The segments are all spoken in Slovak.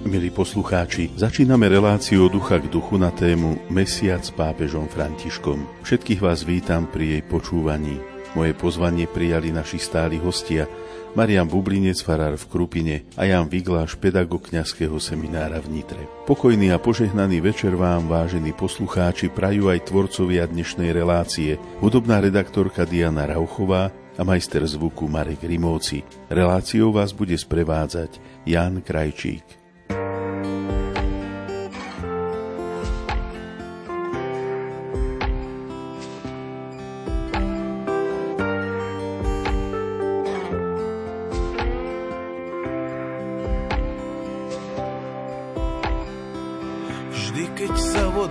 Milí poslucháči, začíname reláciu Ducha k duchu na tému Mesiac s pápežom Františkom. Všetkých vás vítam pri jej počúvaní. Moje pozvanie prijali naši stáli hostia Marián Bublinec, farár v Krupine a Ján Vigláš, pedagóg kňazského seminára v Nitre. Pokojný a požehnaný večer vám, vážení poslucháči, prajú aj tvorcovia dnešnej relácie, hudobná redaktorka Diana Rauchová a majster zvuku Marek Rimóci. Reláciou vás bude sprevádzať Ján Krajčík.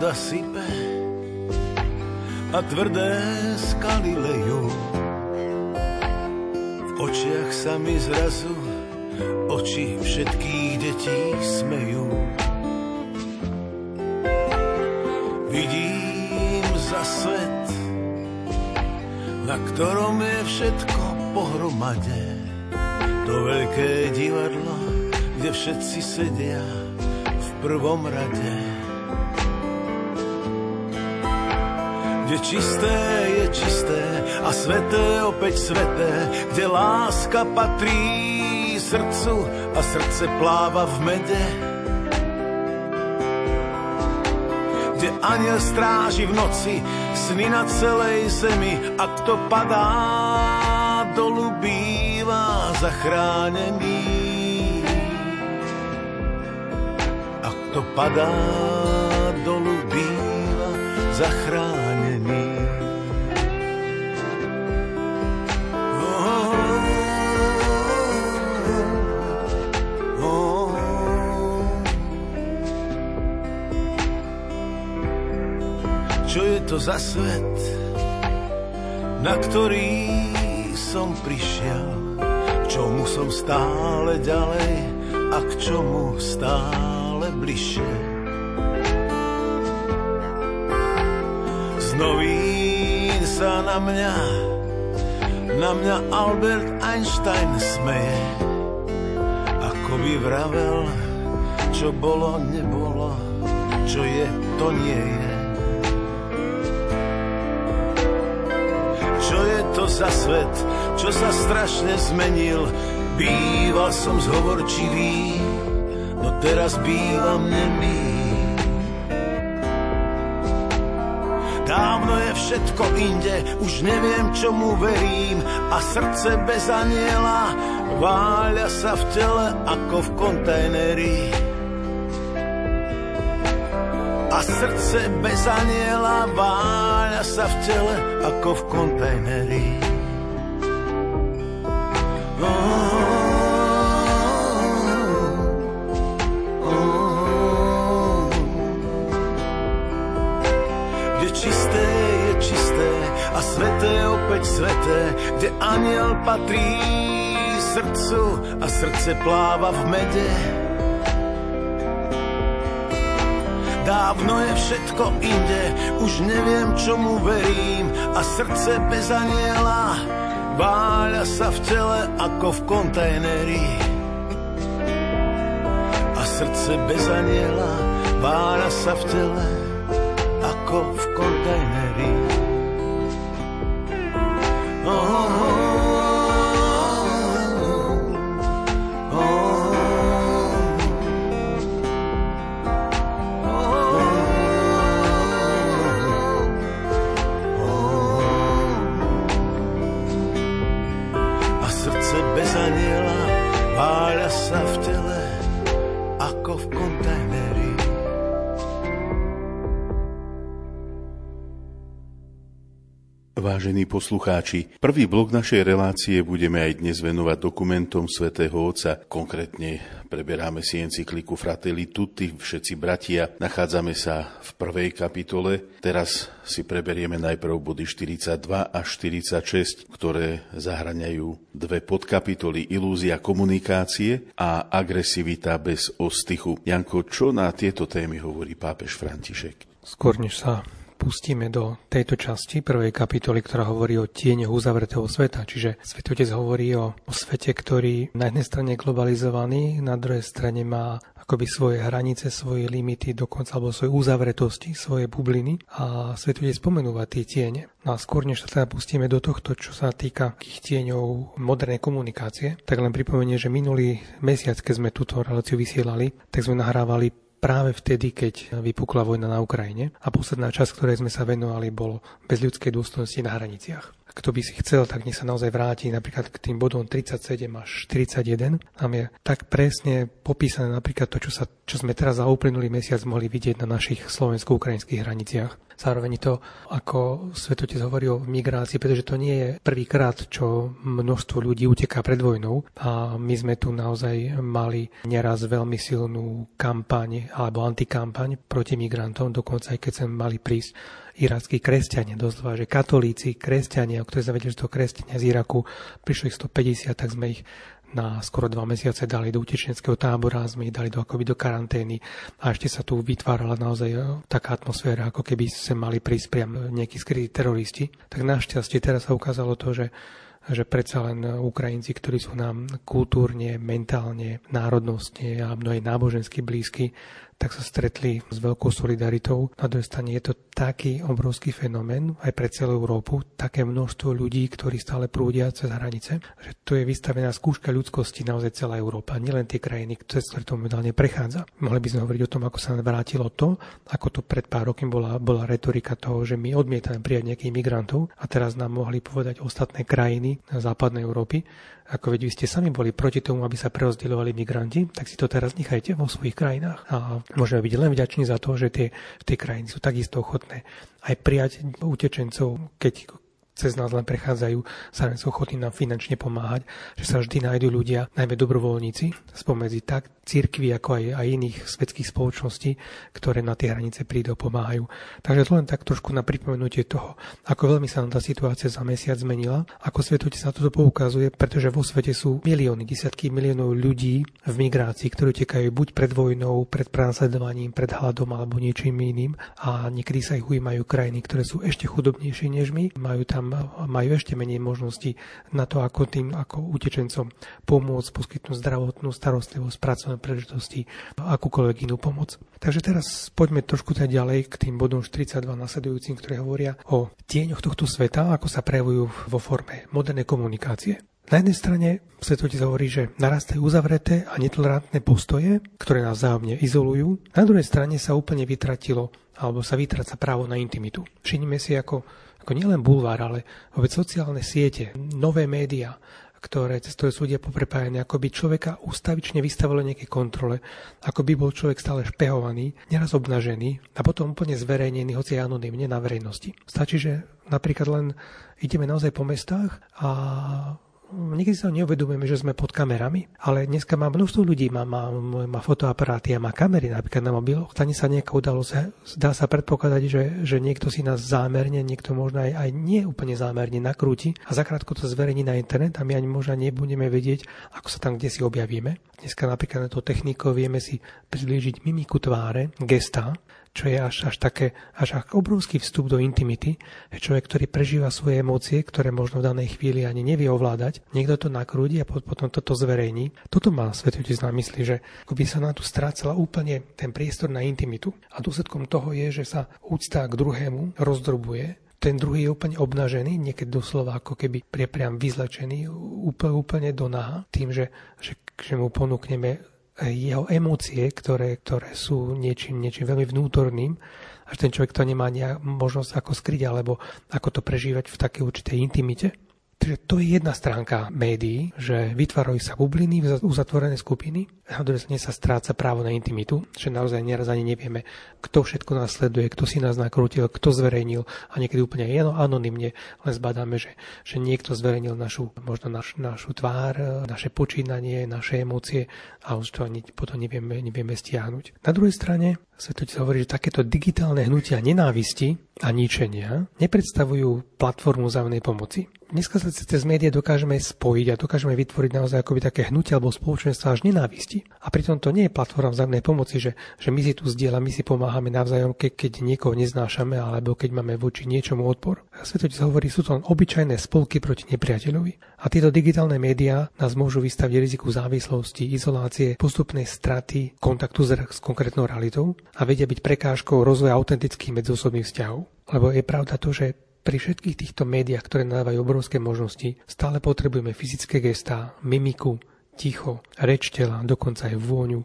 Sype a tvrdé skaly lejú, v očiach sa mi zrazu oči všetkých detí smejú. Vidím za svet, na ktorom je všetko pohromade, to veľké divadlo, kde všetci sedia v prvom rade. Kde čisté je čisté a sveté opäť sveté, kde láska patrí srdcu a srdce pláva v mede. Kde anjel stráži v noci sny na celej zemi a kto padá dolu býva zachránený. A kto padá dolu býva zachránený. Čo je to za svet, na ktorý som prišiel, k čomu som stále ďalej a k čomu stále bližšie. Z novín sa na mňa Albert Einstein smeje, ako by vravel, čo bolo, nebolo, čo je, to nie je. Čo je to za svet, čo sa strašne zmenil? Býval som zhovorčivý, no teraz bývam nemý. Dávno je všetko inde, už neviem, čomu verím. A srdce bez aniela váľa sa v tele ako v kontajneri. A srdce bez aniela váľa sa v tele ako v kontajneri. Kde čisté je čisté a sveté opäť sveté, kde aniel patrí srdcu a srdce pláva v mede. Dávno je všetko inde, už neviem, čomu verím. A srdce bez aniela váľa sa v tele ako v kontajneri. A srdce bez aniela váľa sa v tele ako v kontajneri. Oh, oh, oh. Vážení poslucháči, prvý blok našej relácie budeme aj dnes venovať dokumentom svätého Otca. Konkrétne preberáme si encykliku Fratelli Tutti, všetci bratia. Nachádzame sa v prvej kapitole. Teraz si preberieme najprv body 42 až 46, ktoré zahŕňajú dve podkapitoly: Ilúzia komunikácie a Agresivita bez ostychu. Janko, čo na tieto témy hovorí pápež František? Skôr než sa pustíme do tejto časti prvej kapitoly, ktorá hovorí o tieňoch uzavretého sveta. Čiže Svätý Otec hovorí o svete, ktorý na jednej strane je globalizovaný, na druhej strane má akoby svoje hranice, svoje limity, dokonca alebo svoje uzavretosti, svoje bubliny. A Svätý Otec spomenúva tie tiene. No a skôr než sa teda pustíme do tohto, čo sa týka tých tieňov modernej komunikácie, tak len pripomeniem, že minulý mesiac, keď sme túto reláciu vysielali, tak sme nahrávali práve vtedy, keď vypukla vojna na Ukrajine a posledná časť, ktorej sme sa venovali, bolo bez ľudskej dôstojnosti na hraniciach. Kto by si chcel, tak nech sa naozaj vráti napríklad k tým bodom 37 až 41. Tam je tak presne popísané napríklad to, čo sme teraz za uplynulý mesiac mohli vidieť na našich slovensko-ukrajinských hraniciach. Zároveň to, ako Svätý Otec hovorí o migrácii, pretože to nie je prvýkrát, čo množstvo ľudí uteká pred vojnou. A my sme tu naozaj mali neraz veľmi silnú kampaň alebo antikampaň proti migrantom, dokonca aj keď sme mali prísť iráckí kresťania, doslova, že katolíci, kresťania, o ktorých sme vedeli, že to kresťania z Iraku, prišli 150, tak sme ich na skoro 2 mesiace dali do utečeneckého tábora, sme ich dali do karantény a ešte sa tu vytvárala naozaj taká atmosféra, ako keby sa mali prísť priam nejakí skrytí teroristi. Tak našťastie teraz sa ukázalo to, že predsa len Ukrajinci, ktorí sú nám kultúrne, mentálne, národnostne a mnohé nábožensky blízky, tak sa stretli s veľkou solidaritou. Na druhej strane je to taký obrovský fenomén aj pre celú Európu, také množstvo ľudí, ktorí stále prúdia cez hranice, že tu je vystavená skúška ľudskosti naozaj celá Európa, nielen tie krajiny, cez ktoré to momentálne prechádza. Mohli by sme hovoriť o tom, ako sa vrátilo to, ako to pred pár rokmi bola retorika toho, že my odmietame prijať nejakých migrantov a teraz nám mohli povedať ostatné krajiny západnej Európy, ako veď vy ste sami boli proti tomu, aby sa prerozdeľovali migranti, tak si to teraz nechajte vo svojich krajinách. A môžeme byť len vďační za to, že tie krajiny sú takisto ochotné aj prijať utečencov, keď cez nás len prechádzajú, sa sú ochotní nám finančne pomáhať, že sa vždy nájdú ľudia, najmä dobrovoľníci, spomedzi tak cirkvi, ako aj iných svetských spoločností, ktoré na tie hranice prídu, pomáhajú. Takže to len tak trošku na pripomenutie toho, ako veľmi sa nám tá situácia za mesiac zmenila, ako Svätý Otec na toto poukazuje, pretože vo svete sú milióny, desiatky miliónov ľudí v migrácii, ktorí utekajú buď pred vojnou, pred prenasledovaním, pred hladom alebo niečím iným, a niekedy sa ich ujímajú krajiny, ktoré sú ešte chudobnejšie než my, majú ešte menej možností na to, ako utečencom pomôcť, poskytnúť zdravotnú starostlivosť, pracovné príležitosti, akúkoľvek inú pomoc. Takže teraz poďme trošku teda ďalej k tým bodom 42 nasledujúcim, ktoré hovoria o tieňoch tohto sveta, ako sa prejavujú vo forme modernej komunikácie. Na jednej strane Svätý Otec hovorí, že narastajú uzavreté a netolerantné postoje, ktoré nás vzájomne izolujú. Na druhej strane sa úplne vytratilo, alebo sa vytráca právo na intimitu. Všimnime si, ako nielen bulvár, ale vôbec sociálne siete, nové médiá, cez ktoré sú ľudia poprepájane, ako by človeka ústavične vystavilo nejaké kontrole, ako by bol človek stále špehovaný, neraz obnažený a potom úplne zverejnený, hoci anonymne na verejnosti. Stačí, že napríklad len ideme naozaj po mestách a niekedy sa neuvedomujeme, že sme pod kamerami, ale dneska má množstvo ľudí, má fotoaparáty a má kamery napríklad na mobiloch. Stane sa nejaká udalosť, dá sa predpokladať, že niekto si nás zámerne, niekto možno aj nie úplne zámerne nakrúti a zakrátko to zverejní na internet a my ani možno nebudeme vedieť, ako sa tam kdesi objavíme. Dneska napríklad na to technikou vieme si priblížiť mimiku tváre, gestá, čo je až obrovský vstup do intimity. Človek, ktorý prežíva svoje emócie, ktoré možno v danej chvíli ani nevie ovládať, niekto to nakrúdi a potom toto zverejní. Toto má Svätý Otec na mysli, že by sa na to strácala úplne ten priestor na intimitu a dôsledkom toho je, že sa úcta k druhému rozdrobuje. Ten druhý je úplne obnažený, niekedy doslova ako keby priam vyzlečený, úplne do naha, tým, že mu ponúkneme jeho emócie, ktoré sú niečím veľmi vnútorným, až ten človek to nemá možnosť ako skryť, alebo ako to prežívať v takej určitej intimite. Takže to je jedna stránka médií, že vytvárajú sa bubliny, uzatvorené skupiny, a do strany sa stráca právo na intimitu, že naozaj nieraz ani nevieme, kto všetko nás sleduje, kto si nás nakrútil, kto zverejnil a niekedy úplne anonymne len zbadáme, že niekto zverejnil našu tvár, naše počínanie, naše emócie a už to ani potom nevieme stiahnuť. Na druhej strane Svätý Otec hovorí, že takéto digitálne hnutia nenávisti a ničenia nepredstavujú platformu vzájomnej pomoci. Dneska sa cez médiá dokážeme spojiť a dokážeme vytvoriť naozaj akoby také hnutie alebo spoločenstvo až nenávisti. A pritom to nie je platforma vzájomnej pomoci, že my si tu zdieľame, my si pomáhame navzájom, keď niekoho neznášame alebo keď máme voči niečomu odpor. Svetotec hovorí, sú to len obyčajné spolky proti nepriateľovi. A tieto digitálne médiá nás môžu vystaviť riziku závislosti, izolácie, postupnej straty kontaktu s konkrétnou realitou a vedia byť prekážkou rozvoja autentických medziosobných vzťahov. Lebo je pravda to, že pri všetkých týchto médiách, ktoré nadávajú obrovské možnosti, stále potrebujeme fyzické gestá, mimiku, ticho, reč tela, dokonca aj vôňu,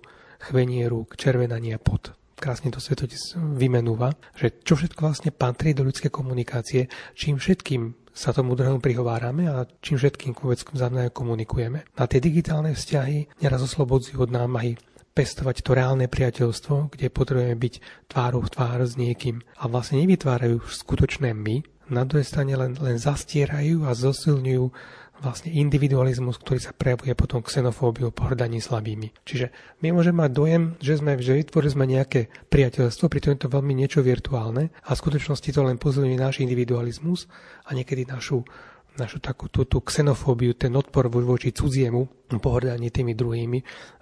chvenie rúk, červenanie a pot. Krásne to Svetotec vymenúva, že čo všetko vlastne patrí do ľudskej komunikácie, čím všetkým sa tomu druhému prihovárame a čím všetkým vzájomne komunikujeme. A tie digitálne vzťahy neraz oslobodzujú od námahy pestovať to reálne priateľstvo, kde potrebujeme byť tvárou v tvár s niekým a vlastne nevytvárajú skutočné my, na druhej strane len zastierajú a zosilňujú vlastne individualizmus, ktorý sa prejavuje potom xenofóbiou, pohrdaním slabými. Čiže my môžeme mať dojem, že vytvorili sme nejaké priateľstvo, pritom je to veľmi niečo virtuálne a v skutočnosti to len posilňuje náš individualizmus a niekedy našu takú tú xenofóbiu, ten odpor voči cudziemu, pohrdanie tými druhými.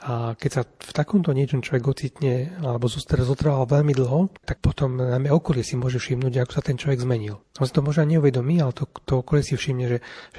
A keď sa v takomto niečom človek ocitne alebo zotrval veľmi dlho, tak potom najmä okolie si môže všimnúť, ako sa ten človek zmenil. On si to možno neuvedomí, ale to okolie si všimne, že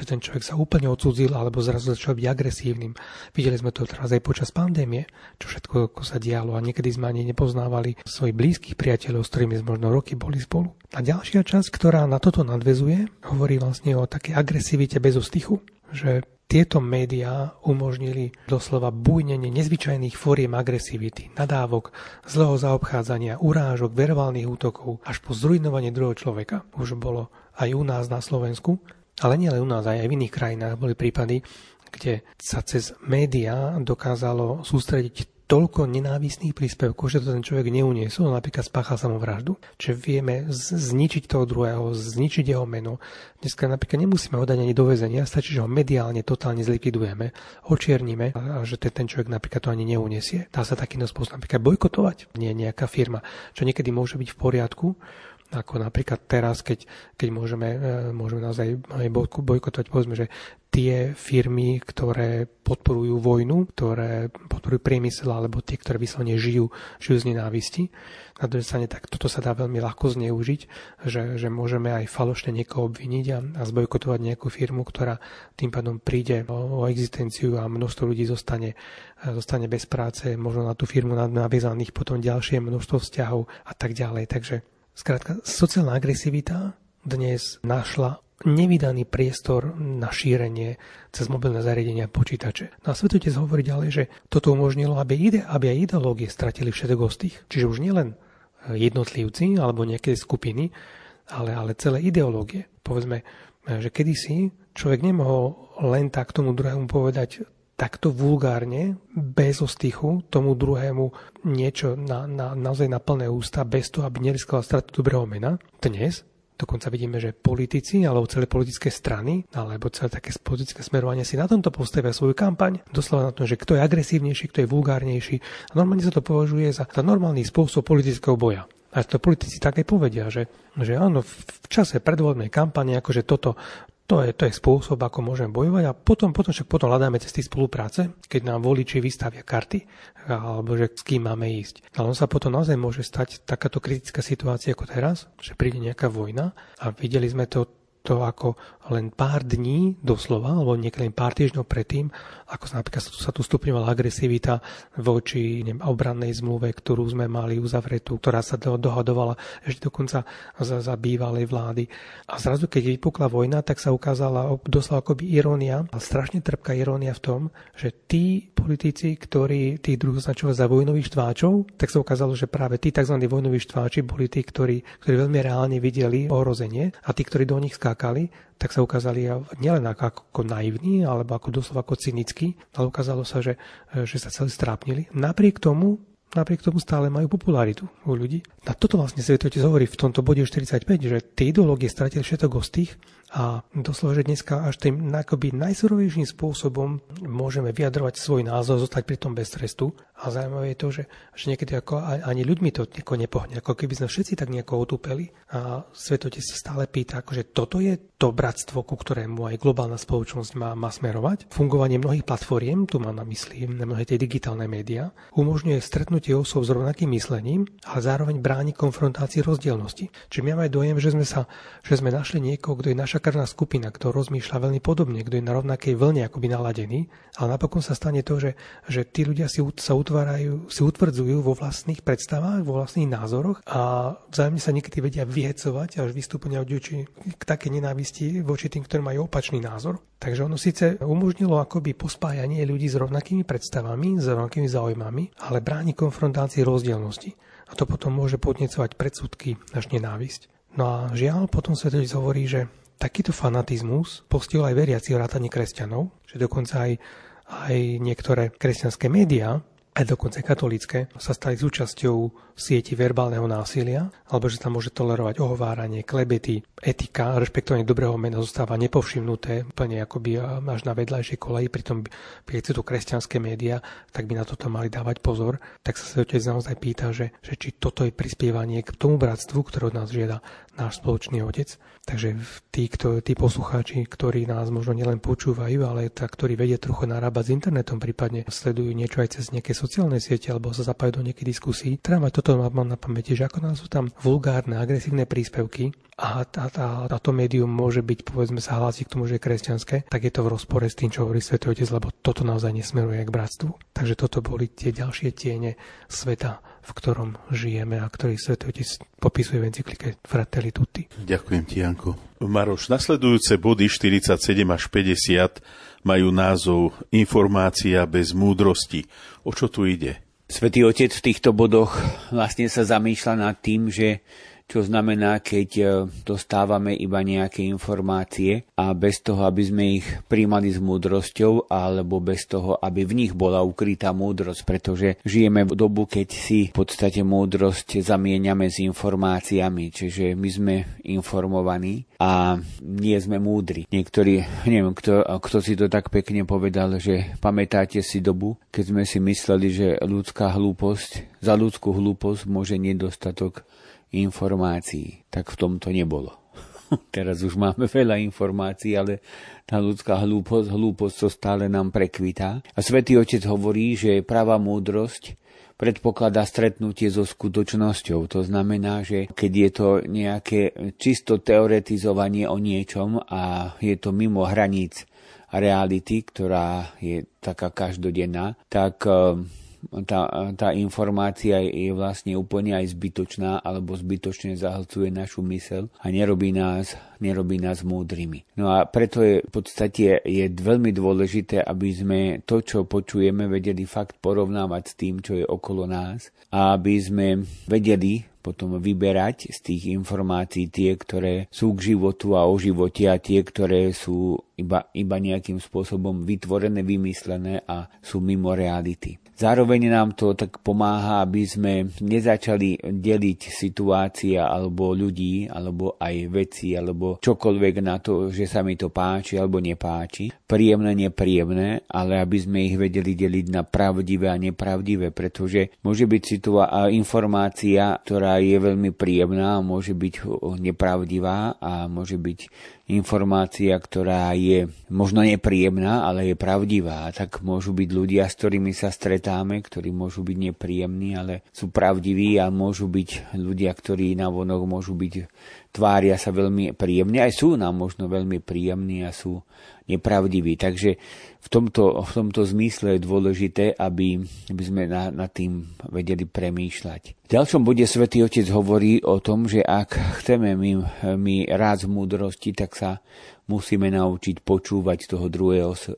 ten človek sa úplne odcudzil alebo zrazu začal byť agresívnym. Videli sme to teraz aj počas pandémie, čo všetko sa dialo a niekedy sme ani nepoznávali svojich blízkych priateľov, s ktorými sme možno roky boli spolu. A ďalšia časť, ktorá na toto nadväzuje, hovorí vlastne o takej agresivite bez ostychu, že tieto médiá umožnili doslova bujnenie nezvyčajných foriem agresivity, nadávok, zlého zaobchádzania, urážok, verbálnych útokov až po zrujnovanie druhého človeka. Už bolo aj u nás na Slovensku, ale nielen u nás, aj v iných krajinách boli prípady, kde sa cez médiá dokázalo sústrediť toľko nenávistných príspevkov, že to ten človek neuniesol, napríklad spáchal samovraždu. Čiže vieme zničiť toho druhého, zničiť jeho meno. Dneska napríklad nemusíme ho dať ani do väzenia, stačí, že ho mediálne totálne zlikvidujeme, očiernime, a že ten človek napríklad to ani neuniesie. Dá sa takýmto spôsobom napríklad bojkotovať, nie nejaká firma, čo niekedy môže byť v poriadku, ako napríklad teraz, keď môžeme naozaj bojkotovať, povedzme, že tie firmy, ktoré podporujú vojnu, ktoré podporujú priemysel, alebo tie, ktoré vyslovene žijú z nenávisti. Na druhej strane, tak toto sa dá veľmi ľahko zneužiť, že môžeme aj falošne niekoho obviniť a zbojkotovať nejakú firmu, ktorá tým pádom príde o existenciu a množstvo ľudí zostane bez práce, možno na tú firmu naviazaných potom ďalšie množstvo vzťahov a tak ďalej. Takže skrátka, sociálna agresivita dnes našla nevydaný priestor na šírenie cez mobilné zariadenia počítače. No a Svetotec hovorí ďalej, že toto umožnilo, aby aj ideológie stratili všetok ostých. Čiže už nielen jednotlivci alebo nejaké skupiny, ale celé ideológie. Povedzme, že kedysi človek nemohol len tak tomu druhému povedať takto vulgárne, bez ostychu, tomu druhému niečo naozaj na plné ústa, bez toho, aby neriskoval stratu dobrého mena. Dnes dokonca vidíme, že politici alebo celé politické strany alebo celé také politické smerovanie si na tomto postavia svoju kampaň. Doslova na tom, že kto je agresívnejší, kto je vulgárnejší. A normálne sa to považuje za normálny spôsob politického boja. A to politici tak aj povedia, že áno, v čase predvoľbnej kampane akože toto to je spôsob, ako môžem bojovať a potom hľadáme cesty spolupráce, keď nám voliči vystavia karty alebo že s kým máme ísť. Ale on sa potom naozaj môže stať takáto kritická situácia ako teraz, že príde nejaká vojna a videli sme to ako len pár dní doslova, alebo niekedy len pár týždňov predtým, ako napríklad sa tu stupňovala agresivita voči obrannej zmluve, ktorú sme mali uzavretú, ktorá sa dohadovala ešte dokonca za bývalej vlády. A zrazu, keď vypukla vojna, tak sa ukázala doslova akoby irónia, a strašne trpká irónia v tom, že tí politici, ktorí tých druhých označovali za vojnových štváčov, tak sa ukázalo, že práve tí tzv. Vojnoví štváči boli tí, ktorí veľmi reálne videli ohrozenie a tí, ktorí do nich tak sa ukázali nielen ako naivní, alebo ako doslova ako cynickí, ale ukázalo sa, že sa celí strápnili. Napriek tomu stále majú popularitu u ľudí. A toto vlastne Svetotec hovorí v tomto bode 45, že tie ideológie stratili všetok ostých a A doslova, že dneska až tým akoby najsurovejším spôsobom môžeme vyjadrovať svoj názor, zostať pri tom bez trestu. A zaujímavé je to, že niekedy ako ani ľuďmi to nepohne, ako keby sme všetci tak nejako otúpeli. A svetotec sa stále pýta, akože toto je to bratstvo, ku ktorému aj globálna spoločnosť má smerovať. Fungovanie mnohých platformiem, tu mám na mysli mnohé tie digitálne médiá, umožňuje stretnutie osôb s rovnakým myslením, ale zároveň bráni konfrontácii rozdielnosti. Čiže my máme dojem, že sme našli niekoho, kto je naša krvná skupina, kto rozmýšľa veľmi podobne, kto je na rovnakej vlne akoby naladený, ale napokon sa stane to, že tí ľudia si utvrdzujú vo vlastných predstavách, vo vlastných názoroch a vzájomne sa niekedy vedia vyhecovať až vystúpenia k takej nenávisti voči tým, ktorí majú opačný názor. Takže ono síce umožnilo akoby pospájanie ľudí s rovnakými predstavami, s rovnakými záujmami, ale bráni konfrontácii rozdielnosti. A to potom môže podnecovať predsudky až nenávisť. No a žiaľ, potom svetotec hovorí, že takýto fanatizmus postihol aj veriaci vrátane kresťanov, že dokonca aj niektoré kresťanské médiá, aj dokonca katolícke, sa stali súčasťou sieti verbálneho násilia, alebo že sa môže tolerovať ohováranie, klebety, etika, rešpektovanie dobrého mena zostáva nepovšimnuté, úplne akoby až na vedľajšej koleji, pritom keď sú to kresťanské médiá, tak by na toto mali dávať pozor. Tak sa svetotec naozaj pýta, že či toto je prispievanie k tomu bratstvu, ktoré od nás žiada náš spoločný otec. Takže tí poslucháči, ktorí nás možno nielen počúvajú, ale ktorí vedia trochu narábať s internetom, prípadne sledujú niečo aj cez nejaké sociálne siete alebo sa zapájajú do nejakých diskusí, treba mať toto mám na pamäti, že ako nás sú tam vulgárne, agresívne príspevky a táto médium môže byť, povedzme sa hlási k tomu, že je kresťanské, tak je to v rozpore s tým, čo hovorí svätý Otec, lebo toto naozaj nesmeruje k bratstvu. Takže toto boli tie ďalšie tiene sveta, v ktorom žijeme a ktorý svätý Otec popisuje v encyklike Fratelli Tutti. Ďakujem ti, Janko. Maroš, nasledujúce body 47 až 50 majú názov Informácia bez múdrosti. O čo tu ide? Svätý Otec v týchto bodoch vlastne sa zamýšľa nad tým, že čo znamená, keď dostávame iba nejaké informácie a bez toho, aby sme ich prijímali s múdrosťou alebo bez toho, aby v nich bola ukrytá múdrosť, pretože žijeme v dobu, keď si v podstate múdrosť zamieňame s informáciami, čiže my sme informovaní a nie sme múdri. Niektorí, neviem, kto si to tak pekne povedal, že pamätáte si dobu, keď sme si mysleli, že za ľudskú hlúposť môže nedostatok informácií, tak v tom to nebolo. Teraz už máme veľa informácií, ale tá ľudská hlúposť to stále nám prekvitá. A Svätý Otec hovorí, že pravá múdrosť predpokladá stretnutie so skutočnosťou. To znamená, že keď je to nejaké čisto teoretizovanie o niečom a je to mimo hraníc reality, ktorá je taká každodenná, tak tá informácia je vlastne úplne aj zbytočná alebo zbytočne zahlcuje našu myseľ a nerobí nás múdrymi. No a preto je v podstate veľmi dôležité, aby sme to, čo počujeme, vedeli fakt porovnávať s tým, čo je okolo nás a aby sme vedeli potom vyberať z tých informácií tie, ktoré sú k životu a o živote a tie, ktoré sú iba nejakým spôsobom vytvorené, vymyslené a sú mimo reality. Zároveň nám to tak pomáha, aby sme nezačali deliť situácia alebo ľudí, alebo aj veci, alebo čokoľvek na to, že sa mi to páči alebo nepáči. Príjemné, nepríjemné, ale aby sme ich vedeli deliť na pravdivé a nepravdivé, pretože môže byť informácia, ktorá je veľmi príjemná, môže byť nepravdivá a môže byť informácia, ktorá je možno nepríjemná, ale je pravdivá. Tak môžu byť ľudia, s ktorými sa stretáme, ktorí môžu byť nepríjemní, ale sú pravdiví a môžu byť ľudia, ktorí navonok môžu byť, tvária sa veľmi príjemne, aj sú nám možno veľmi príjemní a sú nepravdiví. Takže v tomto zmysle je dôležité, aby sme nad tým vedeli premýšľať. V ďalšom bode Svätý Otec hovorí o tom, že ak chceme my rád z múdrosti, tak sa musíme naučiť počúvať toho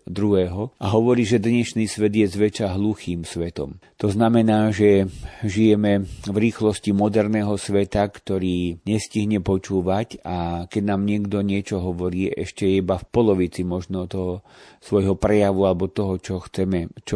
druhého. A hovorí, že dnešný svet je zväčša hluchým svetom. To znamená, že žijeme v rýchlosti moderného sveta, ktorý nestihne počúvať a keď nám niekto niečo hovorí, ešte iba v polovici možno toho svojho prejavu alebo toho, čo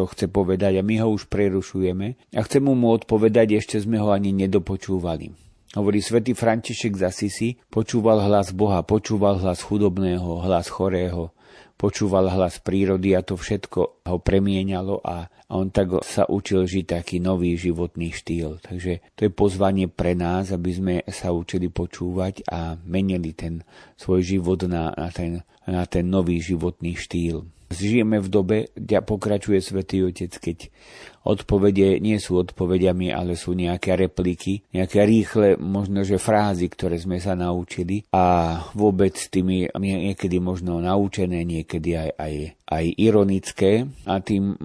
chce povedať a my ho už prerušujeme a chceme mu odpovedať, ešte sme ho ani nedopočúvali. Hovorí svätý František z Asisi, počúval hlas Boha, počúval hlas chudobného, hlas chorého, počúval hlas prírody a to všetko ho premieňalo a on tak sa učil žiť taký nový životný štýl. Takže to je pozvanie pre nás, aby sme sa učili počúvať a menili ten svoj život na ten nový životný štýl. Žijeme v dobe, kde pokračuje Svätý Otec, keď odpovede nie sú odpovediami, ale sú nejaké repliky, nejaké rýchle, možno že frázy, ktoré sme sa naučili a vôbec tými niekedy možno naučené, niekedy aj ironické a tým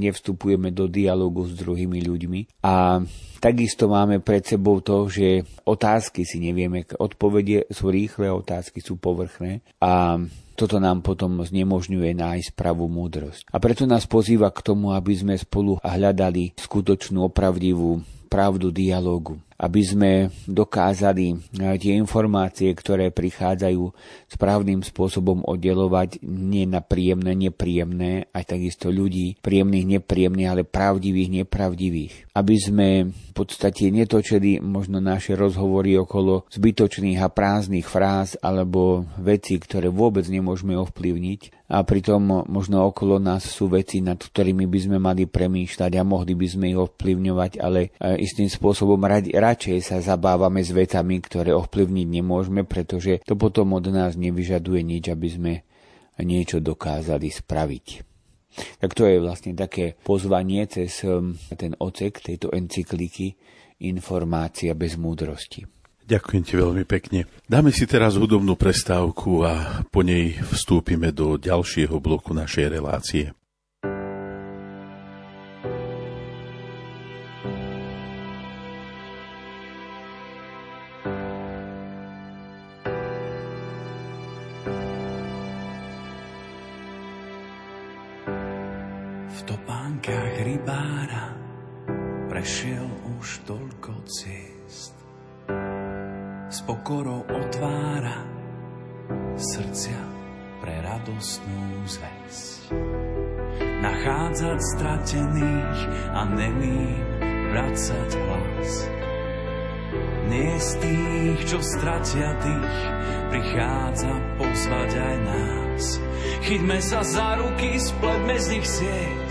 nevstupujeme do dialogu s druhými ľuďmi. A takisto máme pred sebou to, že otázky si nevieme, odpovede sú rýchle, otázky sú povrchné a toto nám potom znemožňuje nájsť pravú múdrosť. A preto nás pozýva k tomu, aby sme spolu hľadali skutočnú, opravdivú pravdu dialógu. Aby sme dokázali tie informácie, ktoré prichádzajú, správnym spôsobom oddelovať, nie na príjemné, nepríjemné, aj takisto ľudí, príjemných, nepríjemných, ale pravdivých, nepravdivých. Aby sme v podstate netočili možno naše rozhovory okolo zbytočných a prázdnych fráz alebo vecí, ktoré vôbec nemôžeme ovplyvniť a pritom možno okolo nás sú veci, nad ktorými by sme mali premýšľať a mohli by sme ich ovplyvňovať, ale istým spôsobom radšej sa zabávame s vecami, ktoré ovplyvniť nemôžeme, pretože to potom od nás nevyžaduje nič, aby sme niečo dokázali spraviť. Tak to je vlastne také pozvanie cez ten odsek tejto encykliky Informácia bez múdrosti. Ďakujem ti veľmi pekne. Dáme si teraz hudobnú prestávku a po nej vstúpime do ďalšieho bloku našej relácie. V topánkach rybára prešiel už toľko ciest. S pokorou otvára srdcia pre radostnú zväz. Nachádzať stratených a nemým vracať hlas. Nie z tých, čo stratia tých, prichádza pozvať aj nás. Chytme sa za ruky, spletme z nich sieť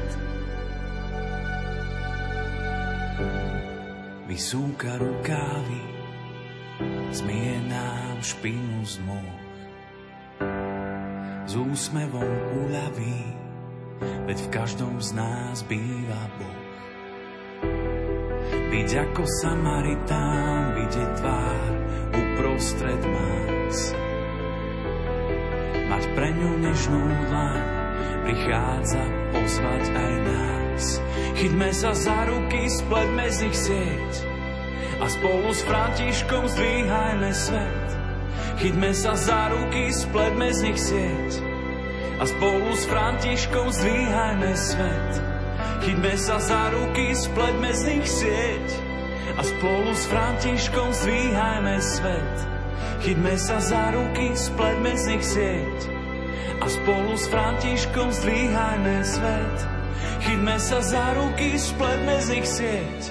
Vysúka rukávy, zmije nám špinu z môh. S úsmevom uľaví, veď v každom z nás býva Boh. Byť ako Samaritán, vidieť tvár uprostred nás. Mať pre ňu nežnú dlaň, prichádza pozvať aj nás. Chytme sa za ruky, spletme z nich sieť a spolu s Františkom zdvíhajme svet. Chytme sa za ruky, spletme z nich sieť a spolu s Františkom zdvíhajme svet. Chytme sa za ruky, spletme z nich sieť a spolu s Františkom zdvíhajme svet. Chytme sa za ruky, spletme z nich sieť a spolu s Františkom zdvíhajme svet. Chytme sa za ruky, spletme z nich sieť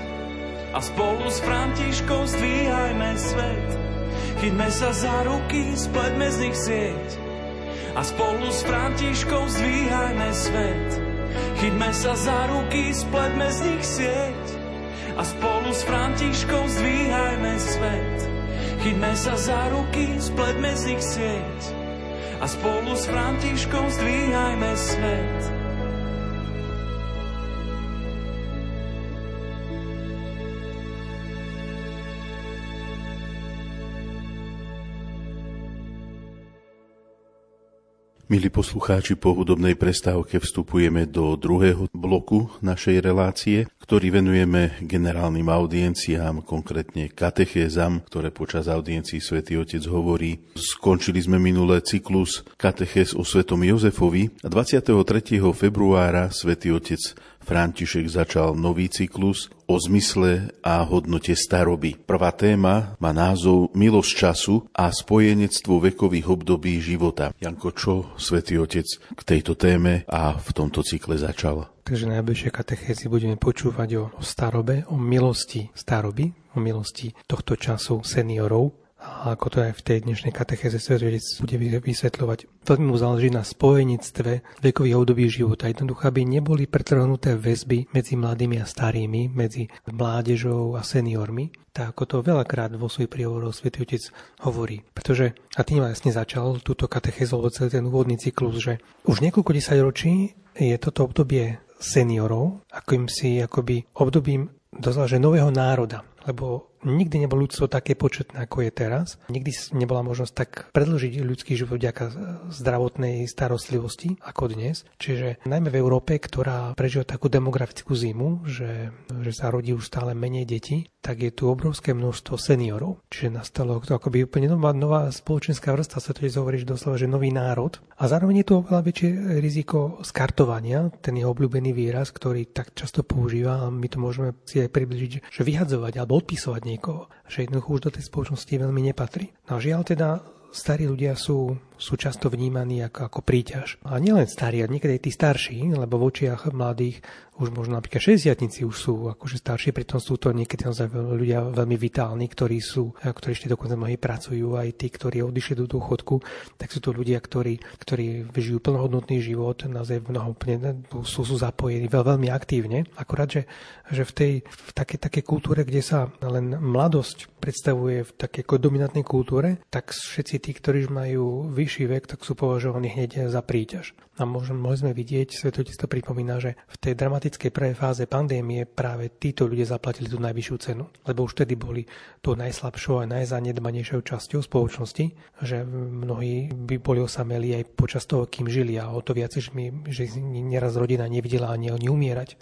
a spolu s Františkom zdvíhajme svet. Chytme sa za ruky, spletme z nich sieť a spolu s Františkom zdvíhajme svet. Chytme sa za ruky, spletme z nich sieť a spolu s Františkom zdvíhajme svet. Chytme sa za ruky, spletme z nich sieť a spolu s Františkom zdvíhajme svet. Milí poslucháči, po hudobnej prestávke vstupujeme do druhého bloku našej relácie, ktorý venujeme generálnym audienciám, konkrétne katechézam, ktoré počas audiencií Svätý Otec hovorí. Skončili sme minulé cyklus katechéz o Svätom Jozefovi a 23. februára Svätý Otec František začal nový cyklus o zmysle a hodnote staroby. Prvá téma má názov Milosť času a spojenectvo vekových období života. Janko, čo Svätý Otec k tejto téme a v tomto cykle začal? Takže najbližšie katechézy budeme počúvať o starobe, o milosti staroby, o milosti tohto času seniorov. A ako to aj v tej dnešnej katechéze Svätý Otec bude vysvetľovať. Veľmi mu záleží na spojenectve vekových období života. Jednoducho, aby neboli pretrhnuté väzby medzi mladými a starými, medzi mládežou a seniormi, tak ako to veľakrát vo svojich príhovoroch Svätý Otec hovorí. Pretože, a tým vlastne začal túto katechézu, celý ten úvodný cyklus, že už niekoľko desaťročí je toto obdobie seniorov akýmsi akoby obdobím dosť nového národa, lebo nikdy nebolo ľudstvo také početné, ako je teraz. Nikdy nebola možnosť tak predĺžiť ľudský život vďaka zdravotnej starostlivosti ako dnes. Čiže najmä v Európe, ktorá prežíva takú demografickú zimu, že sa rodí už stále menej detí, tak je tu obrovské množstvo seniorov. Čiže nastalo to akoby úplne nová spoločenská vrsta, sa to hovorí doslova, že nový národ. A zároveň je tu oveľa väčšie riziko skartovania, ten jeho obľúbený výraz, ktorý tak často používa, a my to môžeme si aj približiť, že vyhadzovať alebo odpisovať niekoho, že jednoducho už do tej spoločnosti veľmi nepatrí. No žiaľ teda, starí ľudia sú často vnímaní ako príťaž. A nielen starí, ale niekedy aj tí starší, lebo v očiach mladých už možno napríklad 60-tnici už sú akože starší, pritom sú to niekedy naozaj ľudia veľmi vitálni, ktorí ešte dokonca mnohí pracujú, aj tí, ktorí odišli do dôchodku, tak sú to ľudia, ktorí žijú plnohodnotný život, naozaj mnohoplne sú zapojení veľmi aktívne. Akorát, že v takej kultúre, kde sa len mladosť predstavuje v takej dominantnej kultúre, tak všetci tí, ktorí majú vyšší vek, tak sú považovaní hneď za príťaž. A mohli sme vidieť, Svätý Otec to pripomína, že v tej dramatickej prvej fáze pandémie práve títo ľudia zaplatili tú najvyššiu cenu, lebo už vtedy boli tou najslabšou a najzanedbanejšou časťou spoločnosti, že mnohí by boli osameli aj počas toho, kým žili, a o to viac, že nieraz rodina nevidela ani umierať.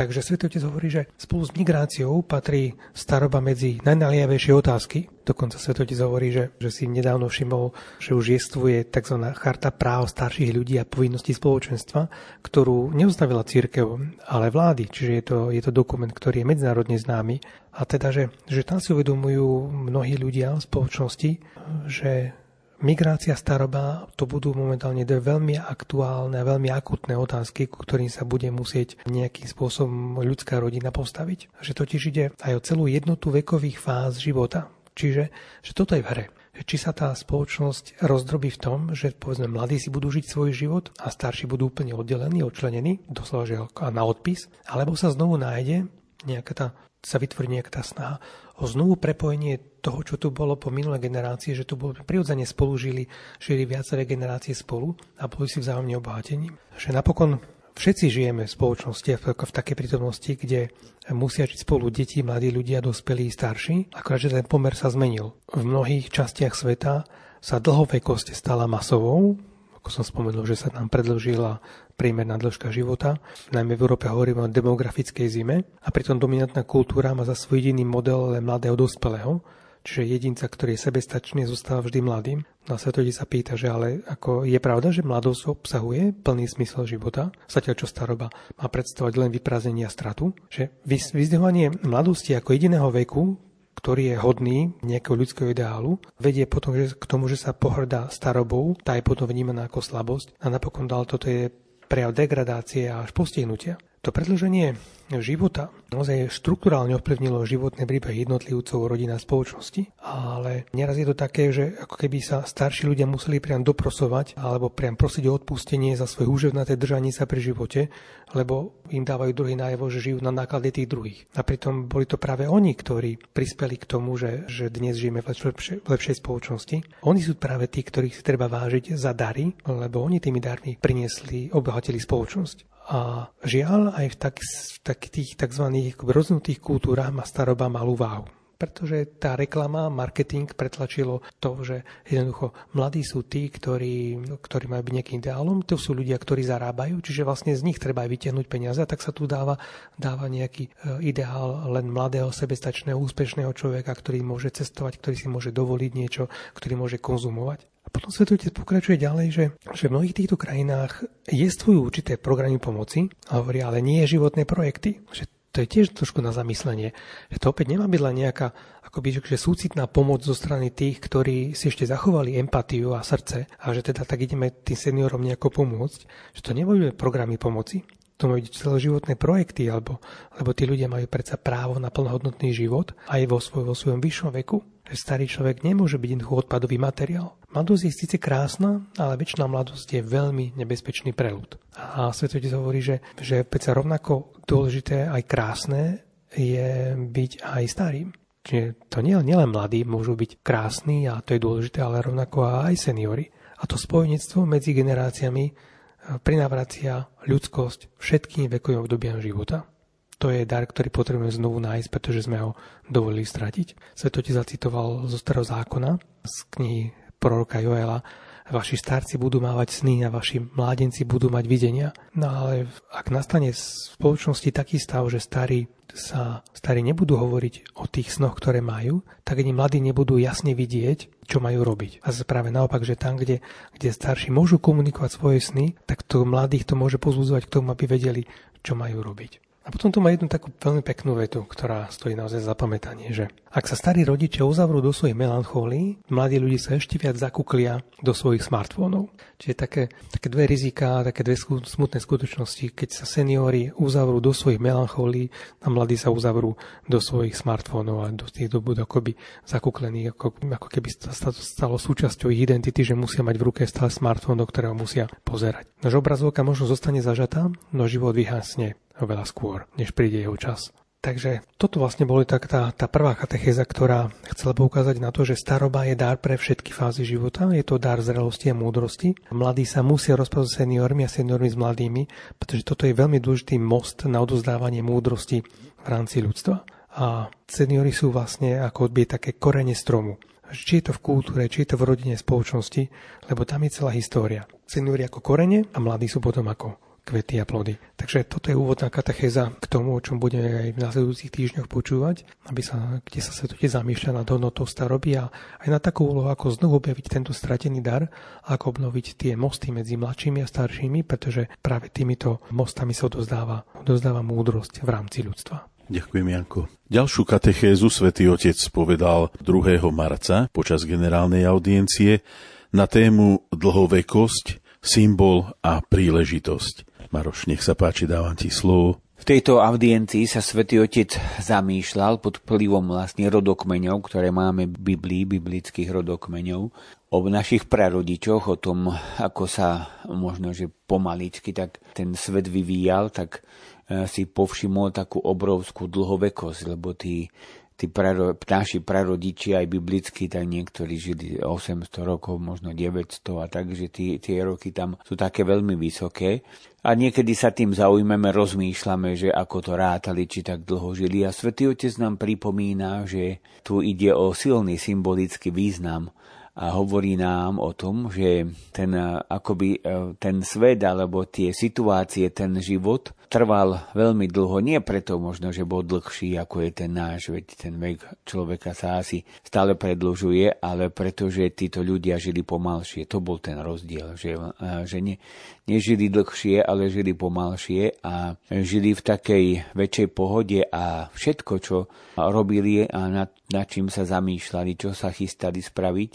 Takže Svätý Otec hovorí, že spolu s migráciou patrí staroba medzi najnaliavejšie otázky. Dokonca Svätý Otec hovorí, že si nedávno všimol, že už existuje tzv. Charta práv starších ľudí a povinností spoločenstva, ktorú neustavila cirkev, ale vlády. Čiže je to dokument, ktorý je medzinárodne známy. A teda, že tam si uvedomujú mnohí ľudia v spoločnosti, že migrácia, staroba, to budú momentálne veľmi aktuálne, veľmi akutné otázky, ku ktorým sa bude musieť nejakým spôsobom ľudská rodina postaviť. Že totiž ide aj o celú jednotu vekových fáz života. Čiže že toto je v hre. Či sa tá spoločnosť rozdrobí v tom, že povedzme mladí si budú žiť svoj život a starší budú úplne oddelení, odčlenení, doslova že na odpis, alebo sa znovu nájde sa vytvorí nejaká snaha o znovu prepojenie toho, čo tu bolo po minulé generácie, že tu bolo prirodzene spolu žili viaceré generácie spolu a boli si vzájomne obohatení. Že napokon všetci žijeme v spoločnosti v takej prítomnosti, kde musia žiť spolu deti, mladí ľudia, dospelí, starší, akorát, že ten pomer sa zmenil. V mnohých častiach sveta sa dlhovekosť stala masovou, ako som spomenul, že sa nám predĺžila priemerná dĺžka života. Najmä v Európe hovoríme o demografickej zime a pritom dominantná kultúra má za svoj jediný model mladého dospelého, čiže jedinca, ktorý je sebestačný, zostáva vždy mladým. Na Svätý Otec sa pýta, že ale ako je pravda, že mladosť obsahuje plný zmysel života, zatiaľ čo staroba má predstavovať len vyprázdnenie a stratu, že vyzdvihovanie mladosti ako jediného veku, ktorý je hodný nejakého ľudského ideálu, vedie potom k tomu, že sa pohrdá starobou, tá je potom vnímaná ako slabosť a napokon toto je prejav degradácie a až postihnutia. To predĺženie života naozaj štruktúrálne ovplyvnilo životné príbehy jednotlivcov, rodín a spoločnosti, ale nieraz je to také, že ako keby sa starší ľudia museli priam doprosovať alebo priam prosiť o odpustenie za svoje úževnaté držanie sa pri živote, lebo im dávajú druhý najavo, že žijú na náklade tých druhých. A pritom boli to práve oni, ktorí prispeli k tomu, že dnes žijeme v lepšej spoločnosti. Oni sú práve tí, ktorých si treba vážiť za dary, lebo oni tými darmi priniesli, obohatili spoločnosť. A žiaľ, aj v takých tzv. Roznutých kultúrach má staroba malú váhu. Pretože tá reklama, marketing pretlačilo to, že jednoducho mladí sú tí, ktorí majú byť nejakým ideálom, to sú ľudia, ktorí zarábajú, čiže vlastne z nich treba aj vytiahnuť peniaze, tak sa tu dáva nejaký ideál len mladého, sebestačného, úspešného človeka, ktorý môže cestovať, ktorý si môže dovoliť niečo, ktorý môže konzumovať. A potom svetujte pokračuje ďalej, že v mnohých týchto krajinách existujú určité programy pomoci, hovorí, ale nie životné projekty, že to je tiež trošku na zamyslenie, že to opäť nemá byť len nejaká akoby, že súcitná pomoc zo strany tých, ktorí si ešte zachovali empatiu a srdce a že teda tak ideme tým seniorom nejako pomôcť, že to nebudú programy pomoci, to majú celoživotné projekty, alebo tí ľudia majú predsa právo na plnohodnotný život aj vo svojom vyššom veku. Starý človek nemôže byť jednoducho odpadový materiál. Mladosť je síce krásna, ale väčšiná mladosť je veľmi nebezpečný preľud. A svetotec hovorí, že predsa rovnako dôležité aj krásne je byť aj starým. Čiže to nielen mladí môžu byť krásni a to je dôležité, ale rovnako aj seniori. A to spojenectvo medzi generáciami prinavracia ľudskosť všetkým vekovým obdobiam života. To je dar, ktorý potrebujeme znovu nájsť, pretože sme ho dovolili stratiť. Svetotec zacitoval zo Starého zákona z knihy proroka Joela. Vaši starci budú mávať sny a vaši mládenci budú mať videnia. No ale ak nastane v spoločnosti taký stav, že starí nebudú hovoriť o tých snoch, ktoré majú, tak ani mladí nebudú jasne vidieť, čo majú robiť. A práve naopak, že tam, kde starší môžu komunikovať svoje sny, tak to mladých to môže pozbudzovať k tomu, aby vedeli, čo majú robiť. A potom tu má jednu takú veľmi peknú vetu, ktorá stojí naozaj za pamätanie, že ak sa starí rodičia uzavrú do svojej melanchólii, mladí ľudia sa ešte viac zakúklia do svojich smartfónov. Čiže také dve riziká, také dve smutné skutočnosti, keď sa seniori uzavrú do svojich melanchólií a mladí sa uzavrú do svojich smartfónov a do tých dobu akoby zakúklení, ako keby sa stalo súčasťou ich identity, že musia mať v ruke stále smartfón, do ktorého musia pozerať. Nož obrazovka možno zostane zažatá, no život vyhasne oveľa skôr, než príde jeho čas. Takže toto vlastne boli tak tá prvá katechéza, ktorá chcela poukázať na to, že staroba je dar pre všetky fázy života, je to dar zrelosti a múdrosti. Mladí sa musia rozprávať s seniormi a seniormi s mladými, pretože toto je veľmi dôležitý most na odozdávanie múdrosti v rámci ľudstva. A seniori sú vlastne ako odbije také korene stromu. Či je to v kultúre, či je to v rodine, spoločnosti, lebo tam je celá história. Seniori ako korene a mladí sú potom ako kvety a plody. Takže toto je úvodná katechéza k tomu, o čom budeme aj v následujúcich týždňoch počúvať, kde sa svetotec zamýšľa nad hodnotou staroby a aj na takú úlohu, ako znovu objaviť tento stratený dar a ako obnoviť tie mosty medzi mladšími a staršími, pretože práve týmito mostami sa odozdáva múdrosť v rámci ľudstva. Ďakujem, Janko. Ďalšiu katechézu svätý Otec povedal 2. marca počas generálnej audiencie na tému dlhovekosť, symbol a príležitosť. Maroš, nech sa páči, dávam ti slovo. V tejto audiencii sa svätý Otec zamýšľal pod vplyvom vlastne rodokmeňov, ktoré máme v Biblii, biblických rodokmeňov, o našich prarodičoch, o tom, ako sa možno, že pomaličky tak ten svet vyvíjal, tak si povšimol takú obrovskú dlhovekosť, lebo naši prarodiči aj biblicky, tak niektorí žili 800 rokov, možno 900 a tak, že tie roky tam sú také veľmi vysoké. A niekedy sa tým zaujímame, rozmýšľame, že ako to rátali, či tak dlho žili. A svätý Otec nám pripomína, že tu ide o silný symbolický význam a hovorí nám o tom, že ten svet alebo tie situácie, ten život trval veľmi dlho, nie preto možno, že bol dlhší, ako je ten náš, veď ten vek človeka sa asi stále predĺžuje, ale pretože títo ľudia žili pomalšie. To bol ten rozdiel, že nežili dlhšie, ale žili pomalšie a žili v takej väčšej pohode a všetko, čo robili a nad čím sa zamýšľali, čo sa chystali spraviť,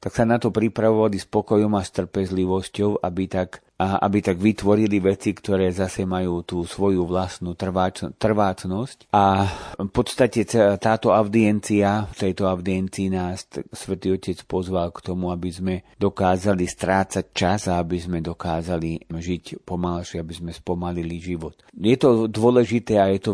tak sa na to pripravovali s pokojom a s trpezlivosťou, aby tak vytvorili veci, ktoré zase majú tú svoju vlastnú trvácnosť. A v podstate v tejto audiencii nás svätý Otec pozval k tomu, aby sme dokázali strácať čas a aby sme dokázali žiť pomalšie, aby sme spomalili život. Je to dôležité a je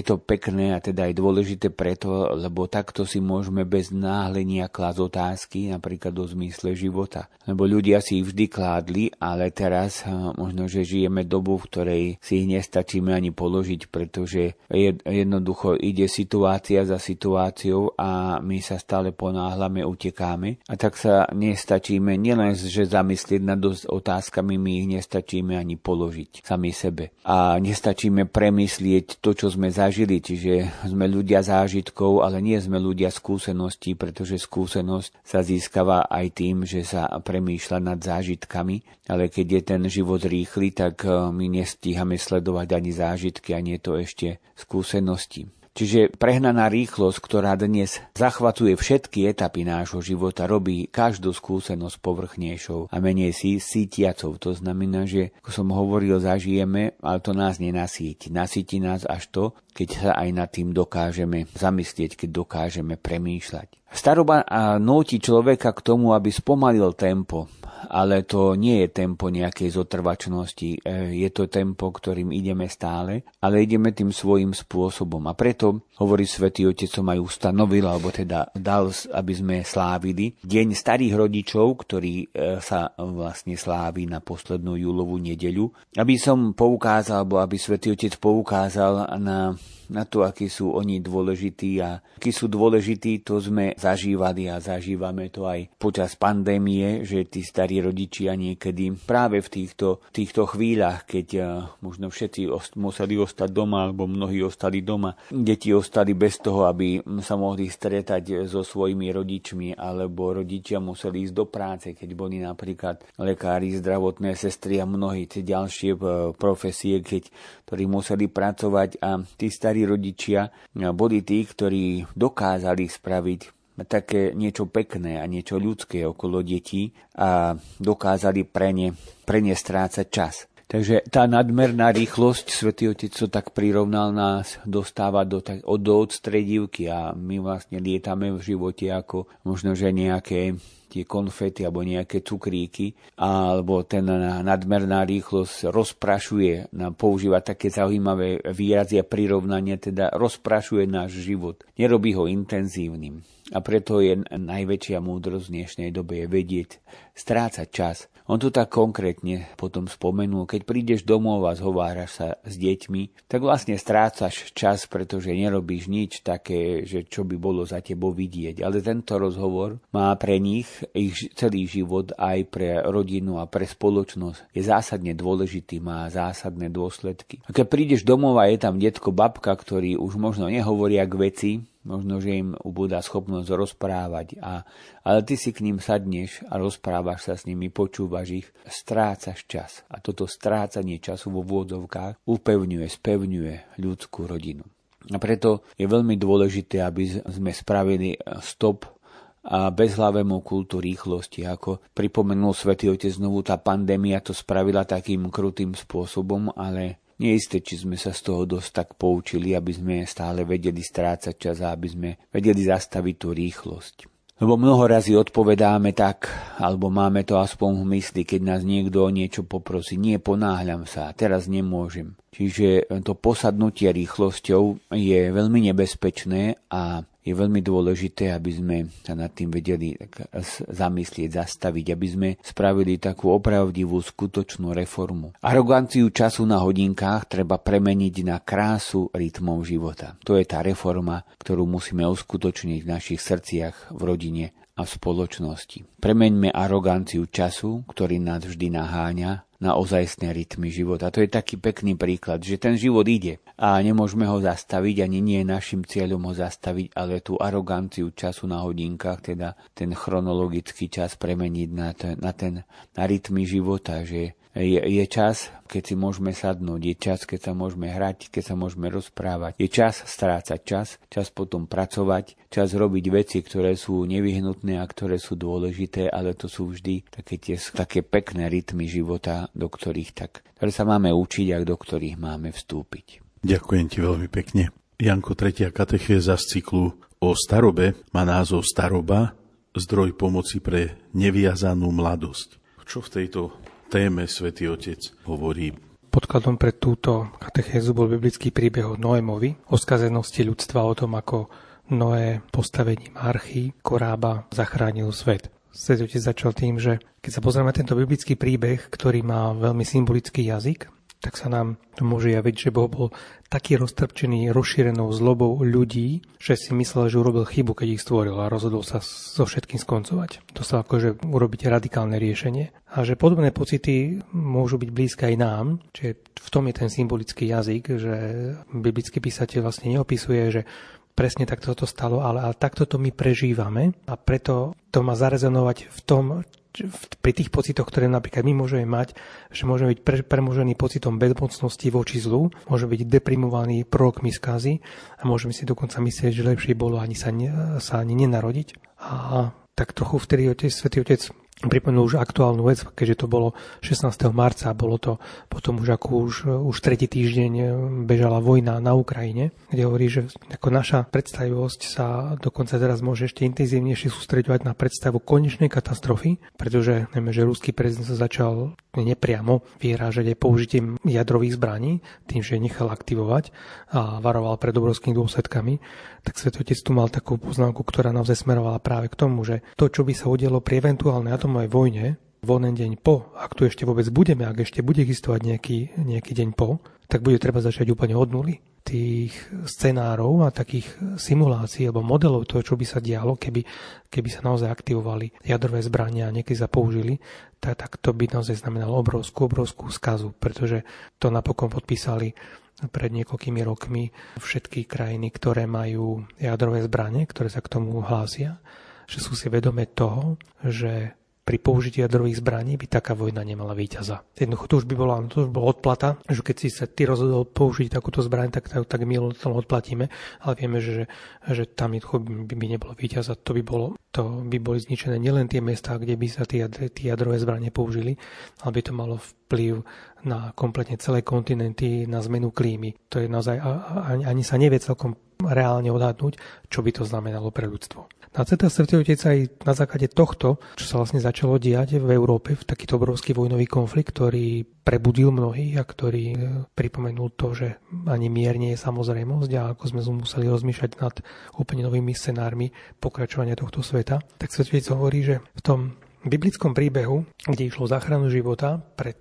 to pekné a teda aj dôležité preto, lebo takto si môžeme bez náhlenia klásť otázky, napríklad o zmysle života. Lebo ľudia si ich vždy kládli, ale teraz možno, že žijeme dobu, v ktorej si ich nestačíme ani položiť, pretože jednoducho ide situácia za situáciou a my sa stále ponáhľame, utekáme. A tak sa nestačíme nielen, že zamyslieť nad otázkami, my ich nestačíme ani položiť sami sebe. A nestačíme premyslieť to, čo sme zažili, čiže sme ľudia zážitkov, ale nie sme ľudia skúseností, pretože skúsenosť sa získava aj tým, že sa premýšľa nad zážitkami, ale keď je ten život rýchly, tak my nestíhame sledovať ani zážitky, ani je to ešte skúsenosti. Čiže prehnaná rýchlosť, ktorá dnes zachvacuje všetky etapy nášho života, robí každú skúsenosť povrchnejšou a menej sítiacou. To znamená, že, ako som hovoril, zažijeme, ale to nás nenasíti. Nasíti nás až to, keď sa aj nad tým dokážeme zamyslieť, keď dokážeme premýšľať. Staroba núti človeka k tomu, aby spomalil tempo, ale to nie je tempo nejakej zotrvačnosti, je to tempo, ktorým ideme stále, ale ideme tým svojím spôsobom. A preto, hovorí Svätý Otec, som aj ustanovil, alebo teda dal, aby sme slávili Deň starých rodičov, ktorý sa vlastne slávi na poslednú júlovú nedeľu, aby som poukázal, alebo aby Svätý Otec poukázal na to, akí sú oni dôležití a akí sú dôležití, to sme zažívali a zažívame to aj počas pandémie, že tí starí rodičia niekedy práve v týchto chvíľach, keď možno všetci museli ostať doma alebo mnohí ostali doma, deti ostali bez toho, aby sa mohli stretať so svojimi rodičmi, alebo rodičia museli ísť do práce, keď boli napríklad lekári, zdravotné sestry a mnohí tie ďalšie profesie, ktorí museli pracovať, a tí starí rodičia boli tí, ktorí dokázali spraviť také niečo pekné a niečo ľudské okolo detí a dokázali pre ne strácať čas. Takže tá nadmerná rýchlosť, Svätý Otec to tak prirovnal, nás dostáva do odstredivky a my vlastne lietame v živote ako možno, že nejaké tie konfety alebo nejaké cukríky, alebo ten nadmerná rýchlosť rozprašuje, používa také zaujímavé výrazy a prirovnanie, teda rozprašuje náš život, nerobí ho intenzívnym. A preto je najväčšia múdrosť v dnešnej dobe je vedieť strácať čas. On to tak konkrétne potom spomenul, keď prídeš domov a zhováraš sa s deťmi, tak vlastne strácaš čas, pretože nerobíš nič také, že čo by bolo za tebou vidieť. Ale tento rozhovor má pre nich ich celý život, aj pre rodinu a pre spoločnosť. Je zásadne dôležitý, má zásadné dôsledky. A keď prídeš domov a je tam detko, babka, ktorí už možno nehovoria k veci, možno, že im ubúda schopnosť rozprávať, ale ty si k ním sadneš a rozprávaš sa s nimi, počúvaš ich, strácaš čas. A toto strácanie času vo vôdzovkách spevňuje ľudskú rodinu. A preto je veľmi dôležité, aby sme spravili stop a bezhlavému kultu rýchlosti. Ako pripomenul Svätý Otec, znovu tá pandémia to spravila takým krutým spôsobom, ale neisté, či sme sa z toho dosť tak poučili, aby sme stále vedeli strácať čas a aby sme vedeli zastaviť tú rýchlosť. Lebo mnoho razy odpovedáme tak, alebo máme to aspoň v mysli, keď nás niekto o niečo poprosí. Nie, ponáhľam sa, teraz nemôžem. Čiže to posadnutie rýchlosťou je veľmi nebezpečné a je veľmi dôležité, aby sme sa nad tým vedeli zamyslieť, zastaviť, aby sme spravili takú opravdivú, skutočnú reformu. Aroganciu času na hodinkách treba premeniť na krásu rytmov života. To je tá reforma, ktorú musíme uskutočniť v našich srdciach, v rodine a v spoločnosti. Premeňme aroganciu času, ktorý nás vždy naháňa, na ozajstné rytmy života. To je taký pekný príklad, že ten život ide a nemôžeme ho zastaviť, ani nie je našim cieľom ho zastaviť, ale tú aroganciu času na hodinkách, teda ten chronologický čas premeniť na rytmy života, že je čas, keď si môžeme sadnúť, je čas, keď sa môžeme hrať, keď sa môžeme rozprávať, je čas strácať čas potom pracovať, čas robiť veci, ktoré sú nevyhnutné a ktoré sú dôležité, ale to sú vždy také pekné rytmy života, do ktorých ktoré sa máme učiť a do ktorých máme vstúpiť. Ďakujem ti veľmi pekne. Janko, 3. katechéza z cyklu o starobe má názov Staroba, zdroj pomoci pre neviazanú mladosť. Čo v tejto téme Svätý Otec hovorí? Podkladom pre túto katechézu bol biblický príbeh o Noémovi, o skazenosti ľudstva, o tom, ako Noé postavením archy, korába, zachránil svet. svet otec začal tým, že keď sa pozrieme na tento biblický príbeh, ktorý má veľmi symbolický jazyk, tak sa nám to môže javiť, že Boh bol taký roztrpčený rozšírenou zlobou ľudí, že si myslel, že urobil chybu, keď ich stvoril a rozhodol sa so všetkým skoncovať. To sa akože urobiť radikálne riešenie. A že podobné pocity môžu byť blízke aj nám, čiže v tom je ten symbolický jazyk, že biblický písateľ vlastne neopisuje, že presne takto to stalo, ale takto to my prežívame a preto to má zarezonovať v tom, pri tých pocitoch, ktoré napríklad my môžeme mať, že môžeme byť premožený pocitom bezmocnosti voči zlu, môžeme byť deprimovaní prorokmi skazy a môžeme si dokonca myslieť, že lepšie bolo ani sa nenarodiť. A tak trochu vtedy Svätý Otec pripomenul už aktuálnu vec, keďže to bolo 16. marca, bolo to potom už tretí týždeň bežala vojna na Ukrajine, kde hovorí, že ako naša predstavivosť sa dokonca teraz môže ešte intenzívnejšie sústreďovať na predstavu konečnej katastrofy, pretože najmä, že ruský prezident sa začal nepriamo vyhrážať aj použitím jadrových zbraní, tým, že nechal aktivovať a varoval pred obrovskými dôsledkami, tak Svätý Otec tu mal takú poznámku, ktorá naozaj smerovala práve k tomu, že to, čo by sa udialo pri eventuálnej aj vojne, voľný deň po, ak tu ešte vôbec budeme, ak ešte bude existovať nejaký deň po, tak bude treba začať úplne od nuly. Tých scenárov a takých simulácií alebo modelov toho, čo by sa dialo, keby sa naozaj aktivovali jadrové zbrania a niekedy sa použili, tak to by naozaj znamenalo obrovskú skazu, pretože to napokon podpísali pred niekoľkými rokmi všetky krajiny, ktoré majú jadrové zbranie, ktoré sa k tomu hlásia, že sú si vedomé toho, že pri použití jadrových zbraní by taká vojna nemala víťaza. Jednoducho to už bola odplata, že keď si sa ty rozhodol použiť takúto zbraň, tak my to odplatíme, ale vieme, že tam by nebolo víťaza. To by boli zničené nielen tie miesta, kde by sa tie jadrové zbranie použili, ale by to malo vplyv na kompletne celé kontinenty, na zmenu klímy. To je naozaj, ani sa nevie celkom reálne odhadnúť, čo by to znamenalo pre ľudstvo. Na cesta Svätého Oteca aj na základe tohto, čo sa vlastne začalo diať v Európe, v takýto obrovský vojnový konflikt, ktorý prebudil mnohých a ktorý pripomenul to, že ani mier nie je samozrejmosť a ako sme museli rozmýšľať nad úplne novými scenármi pokračovania tohto sveta, tak Svätý Otec hovorí, že v tom biblickom príbehu, kde išlo záchranu života pred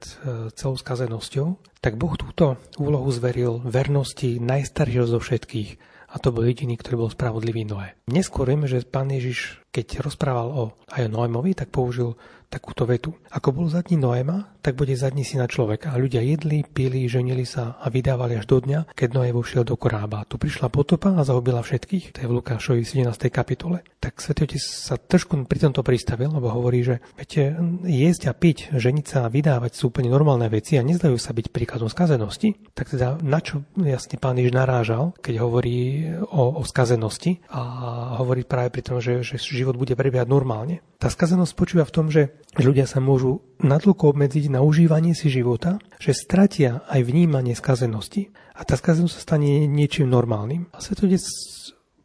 celou skazenosťou, tak Boh túto úlohu zveril vernosti najstaršieho zo všetkých. A to bol jediný, ktorý bol spravodlivý Noé. Neskôr vieme, že pán Ježiš, keď rozprával aj o Noémovi, tak použil takúto vetu. Ako bol za dní Noéma, tak bude za dní syna človeka. A ľudia jedli, pili, ženili sa a vydávali až do dňa, keď Noé vošiel do korába. Tu prišla potopa a zahubila všetkých. To je v Lukášovi 17. kapitole. Tak Svätý Otec sa trošku pri tomto pristavil, lebo hovorí, že viete, jesť a piť, ženiť sa a vydávať sú úplne normálne veci a nezdajú sa byť príkladom skazenosti. Tak teda na čo jasne pán Ježiš narážal, keď hovorí o skazenosti a hovorí práve pri tom, že život bude prebiehať normálne. Tá skazenosť spočíva v tom, že ľudia sa môžu natoľko obmedziť na užívanie si života, že stratia aj vnímanie skazenosti a tá skazenosť sa stane niečím normálnym. A Svätý Otec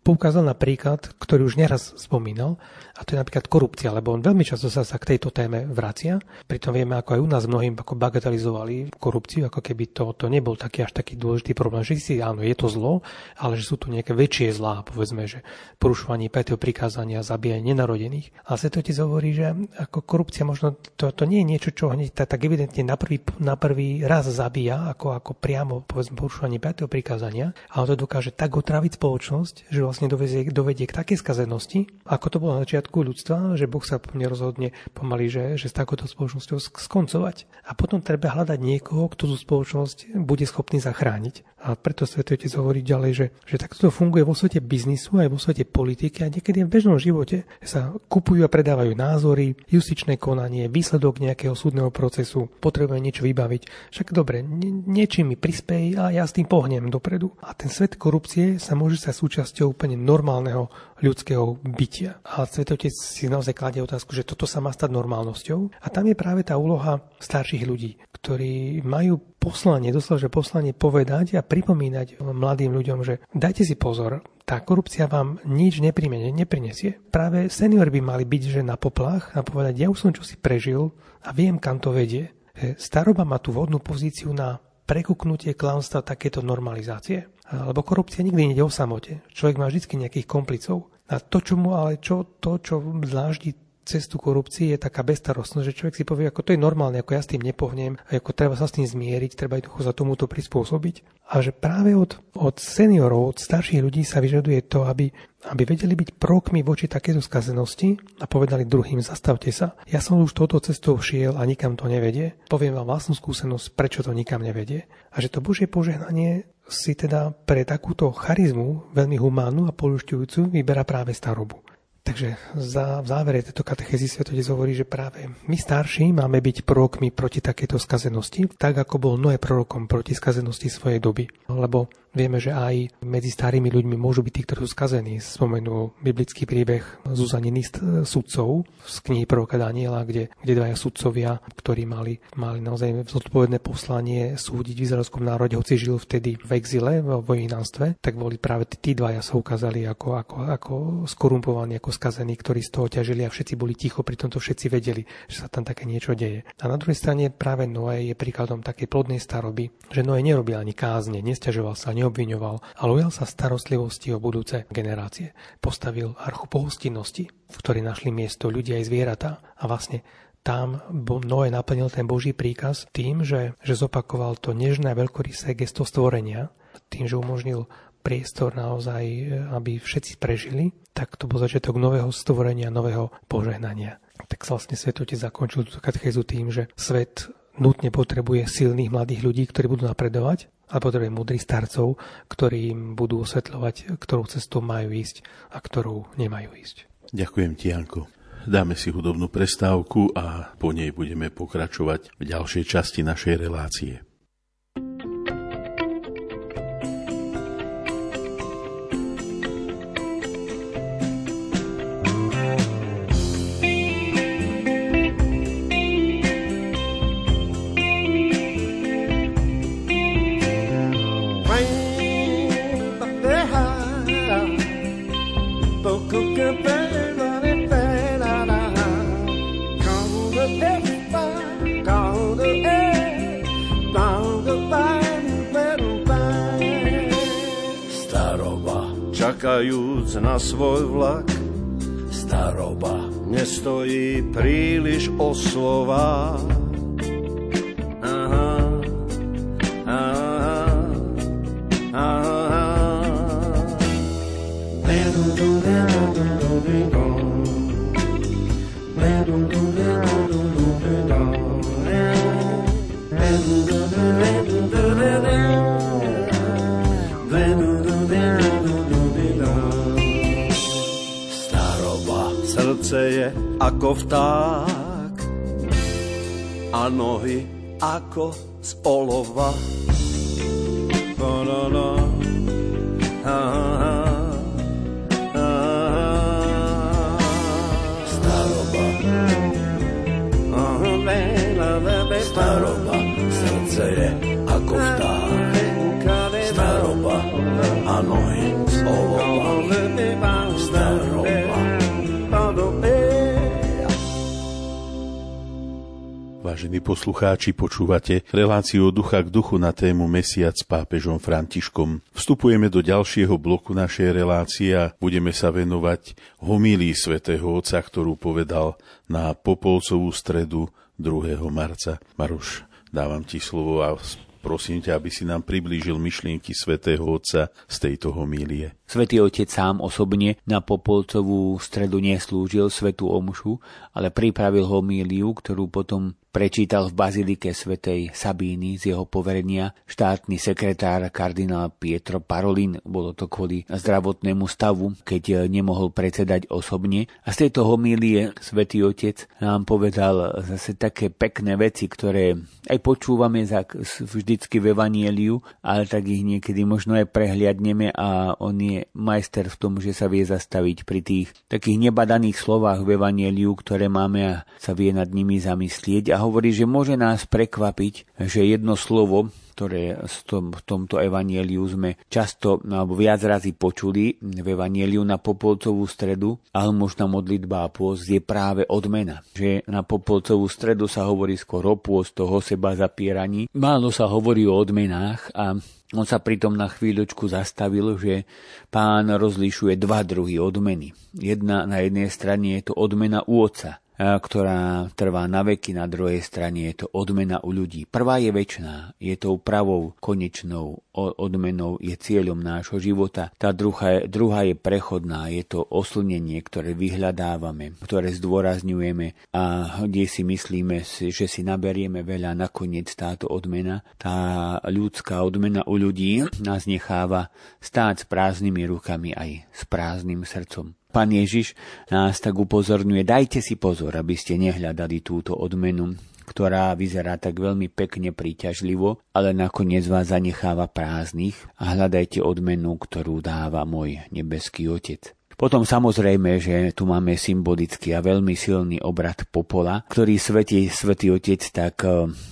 poukázal na príklad, ktorý už neraz spomínal, a to je napríklad korupcia, lebo on veľmi často sa k tejto téme vracia. Pritom vieme, ako aj u nás mnohým ako bagatelizovali korupciu, ako keby to nebol až taký dôležitý problém. Že si áno, je to zlo, ale že sú tu nejaké väčšie zlá, povedzme, že porušovanie 5. prikázania, zabíjanie nenarodených. A Svätý Otec hovorí, že ako korupcia možno to nie je niečo, čo hneď tak evidentne na prvý raz zabíja, ako priamo povedzme porušovanie 5. prikázania, ale to dokáže tak otraviť spoločnosť, že vlastne dovedie k takej skazenosti, ako to bolo na začiatku ľudstva, že Boh sa nerozhodne pomaly, že s takouto spoločnosťou skoncovať. A potom treba hľadať niekoho, kto tú spoločnosť bude schopný zachrániť. A preto Svätý Otec hovorí ďalej, že takto to funguje vo svete biznisu aj vo svete politiky a niekedy v bežnom živote sa kupujú a predávajú názory, justičné konanie, výsledok nejakého súdneho procesu, potrebuje niečo vybaviť. Však dobre, niečím mi prispej a ja s tým pohnem dopredu. A ten svet korupcie sa môže stať súčasťou úplne normálneho ľudského bytia. A Svätý Otec si naozaj kladie otázku, že toto sa má stať normálnosťou. A tam je práve tá úloha starších ľudí, ktorí majú poslanie povedať a pripomínať mladým ľuďom, že dajte si pozor, tá korupcia vám nič neprinesie. Práve seniori by mali byť že na poplach a povedať, ja už som čosi prežil a viem, kam to vedie. Staroba má tú vhodnú pozíciu na prekuknutie klamstva takéto normalizácie. Lebo korupcia nikdy nejde o samote. Človek má vždy nejakých komplicov. A to, čo mu ale čo, to, čo dláždi cestu korupcie je taká bezstarostnosť, že človek si povie, ako to je normálne, ako ja s tým nepohnem, ako treba sa s tým zmieriť, treba jednoducho sa tomuto prispôsobiť. A že práve od seniorov, od starších ľudí sa vyžaduje to, aby vedeli byť prokmi voči takéto skazenosti a povedali druhým, zastavte sa, ja som už touto cestou šiel a nikam to nevedie, poviem vám vlastnú skúsenosť, prečo to nikam nevedie. A že to Božie požehnanie si teda pre takúto charizmu, veľmi humánnu a poľušťujúcu, vyberá práve starobu. Takže v závere tejto katechézy svätý Otec hovorí, že práve my starší máme byť prorokmi proti takejto skazenosti, tak ako bol Noé prorokom proti skazenosti svojej doby. Lebo vieme, že aj medzi starými ľuďmi môžu byť tí, ktorí sú skazení. Spomenul biblický príbeh Zuzaniných sudcov z knihy proroka Daniela, kde dvaja sudcovia, ktorí mali naozaj zodpovedné poslanie súdiť v izraelskom národe, hoci žil vtedy v exile, v vojinanstve, tak boli práve tí dvaja sa ukázali ako skorumpovaní, ako skazení, ktorí z toho ťažili a všetci boli ticho, pritom to všetci vedeli, že sa tam také niečo deje. A na druhej strane práve Noé je príkladom takej plodnej staroby, že Noé nerobil ani kázne, nesťažoval sa, neobviňoval, ale ujal sa starostlivosti o budúce generácie. Postavil archu pohostinnosti, v ktorej našli miesto ľudia aj zvieratá a vlastne tam Noé naplnil ten Boží príkaz tým, že zopakoval to nežné a veľkorysé gesto stvorenia, tým, že umožnil priestor naozaj, aby všetci prežili, tak to bol začiatok nového stvorenia, nového požehnania. Tak sa vlastne Svätý Otec zakončil túto katechézu tým, že svet nutne potrebuje silných mladých ľudí, ktorí budú napredovať, a potrebuje múdrych starcov, ktorí im budú osvetľovať, ktorou cestou majú ísť a ktorou nemajú ísť. Ďakujem ti, Janko. Dáme si hudobnú prestávku a po nej budeme pokračovať v ďalšej časti našej relácie. Čakajúc na svoj vlak, staroba nestojí príliš o slova. Aha, aha, aha. Je ako vták a nohy ako z olova. Staroba. Staroba, srdce je ako vták. Staroba a nohy z olova. Staroba. Vážení poslucháči, počúvate reláciu od ducha k duchu na tému Mesiac s pápežom Františkom. Vstupujeme do ďalšieho bloku našej relácie a budeme sa venovať homílii svätého Otca, ktorú povedal na Popolcovú stredu 2. marca. Maruš, dávam ti slovo a prosím ťa, aby si nám priblížil myšlienky svätého Otca z tejto homílie. Svätý Otec sám osobne na Popolcovú stredu neslúžil svätú omšu, ale pripravil homíliu, ktorú potom prečítal v bazilike svätej Sabíny z jeho poverenia štátny sekretár kardinál Pietro Parolin. Bolo to kvôli zdravotnému stavu, keď nemohol predsedať osobne. A z tejto homílie svätý Otec nám povedal zase také pekné veci, ktoré aj počúvame vždycky v evanjeliu, ale tak ich niekedy možno aj prehliadneme a on je majster v tom, že sa vie zastaviť pri tých takých nebadaných slovách v evanjeliu, ktoré máme a sa vie nad nimi zamyslieť a hovorí, že môže nás prekvapiť, že jedno slovo, ktoré v tomto evanjeliu sme často alebo viac razy počuli v evanjeliu na Popolcovú stredu, almužná modlitba a pôst je práve odmena. Že na Popolcovú stredu sa hovorí skôr o pôst, toho seba zapieraní. Málo sa hovorí o odmenách a on sa pritom na chvíľočku zastavil, že Pán rozlišuje dva druhy odmeny. Na jednej strane je to odmena u Otca, ktorá trvá na veky, na druhej strane je to odmena u ľudí. Prvá je večná, je tou pravou, konečnou odmenou, je cieľom nášho života. Tá druhá je prechodná, je to oslnenie, ktoré vyhľadávame, ktoré zdôrazňujeme a kde si myslíme, že si naberieme veľa. Nakoniec táto odmena, tá ľudská odmena u ľudí, nás necháva stáť s prázdnymi rukami aj s prázdnym srdcom. Pán Ježiš nás tak upozorňuje, dajte si pozor, aby ste nehľadali túto odmenu, ktorá vyzerá tak veľmi pekne príťažlivo, ale nakoniec vás zanecháva prázdnych, a hľadajte odmenu, ktorú dáva môj nebeský Otec. Potom samozrejme, že tu máme symbolický a veľmi silný obrad popola, ktorý svätý Otec tak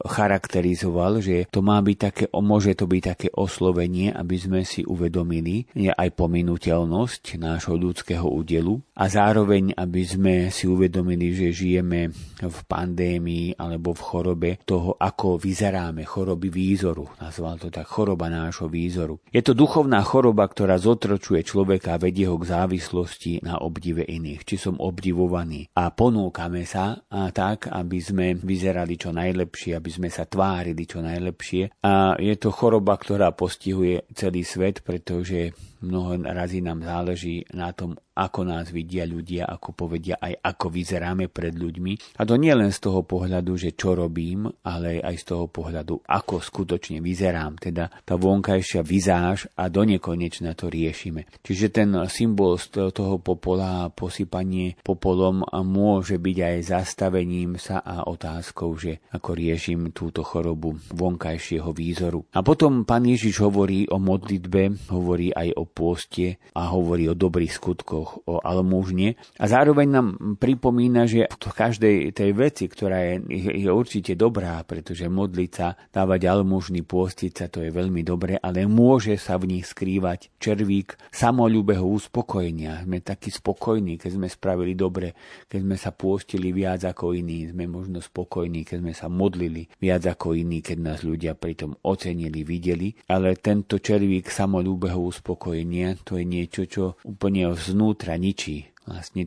charakterizoval, že to má byť také, môže to byť také oslovenie, aby sme si uvedomili aj pominuteľnosť nášho ľudského údelu a zároveň, aby sme si uvedomili, že žijeme v pandémii alebo v chorobe toho, ako vyzeráme, choroby výzoru. Nazval to tak choroba nášho výzoru. Je to duchovná choroba, ktorá zotročuje človeka a vedie ho k závislosti na obdive iných, či som obdivovaný. A ponúkame sa a tak, aby sme vyzerali čo najlepšie, aby sme sa tvárili čo najlepšie. A je to choroba, ktorá postihuje celý svet, pretože mnoho razy nám záleží na tom, ako nás vidia ľudia, ako povedia, aj ako vyzeráme pred ľuďmi. A to nie len z toho pohľadu, že čo robím, ale aj z toho pohľadu, ako skutočne vyzerám. Teda tá vonkajšia vizáž a donekonečna to riešime. Čiže ten symbol z toho popola a posypanie popolom môže byť aj zastavením sa a otázkou, že ako riešim túto chorobu vonkajšieho výzoru. A potom Pán Ježiš hovorí o modlitbe, hovorí aj o pôste a hovorí o dobrých skutkoch, o almužne, a zároveň nám pripomína, že v každej tej veci, ktorá je určite dobrá, pretože modliť sa, dávať almužny, pôstiť sa, to je veľmi dobré, ale môže sa v nich skrývať červík samoľúbeho uspokojenia. Sme takí spokojní, keď sme spravili dobre, keď sme sa pôstili viac ako iní, sme možno spokojní, keď sme sa modlili viac ako iní, keď nás ľudia pritom ocenili, videli, ale tento červík samoľúbeho uspokojenia, to je niečo, čo úplne znútra ničí vlastne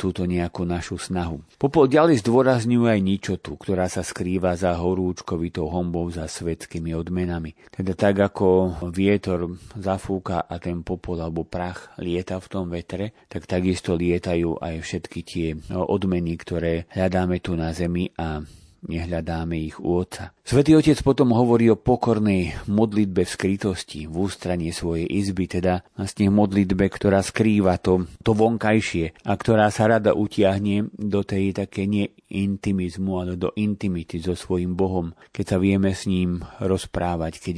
túto nejakú našu snahu. Popol ďalej zdôrazňuje aj ničotu, ktorá sa skrýva za horúčkovitou honbou, za svetskými odmenami. Teda tak, ako vietor zafúka a ten popol alebo prach lieta v tom vetre, tak takisto lietajú aj všetky tie odmeny, ktoré hľadáme tu na zemi a nehľadáme ich u Otca. Svätý Otec potom hovorí o pokornej modlitbe v skrytosti, v ústrane svojej izby, teda vlastne modlitbe, ktorá skrýva to vonkajšie a ktorá sa rada utiahne do tej také neintimizmu, ale do intimity so svojím Bohom, keď sa vieme s ním rozprávať, keď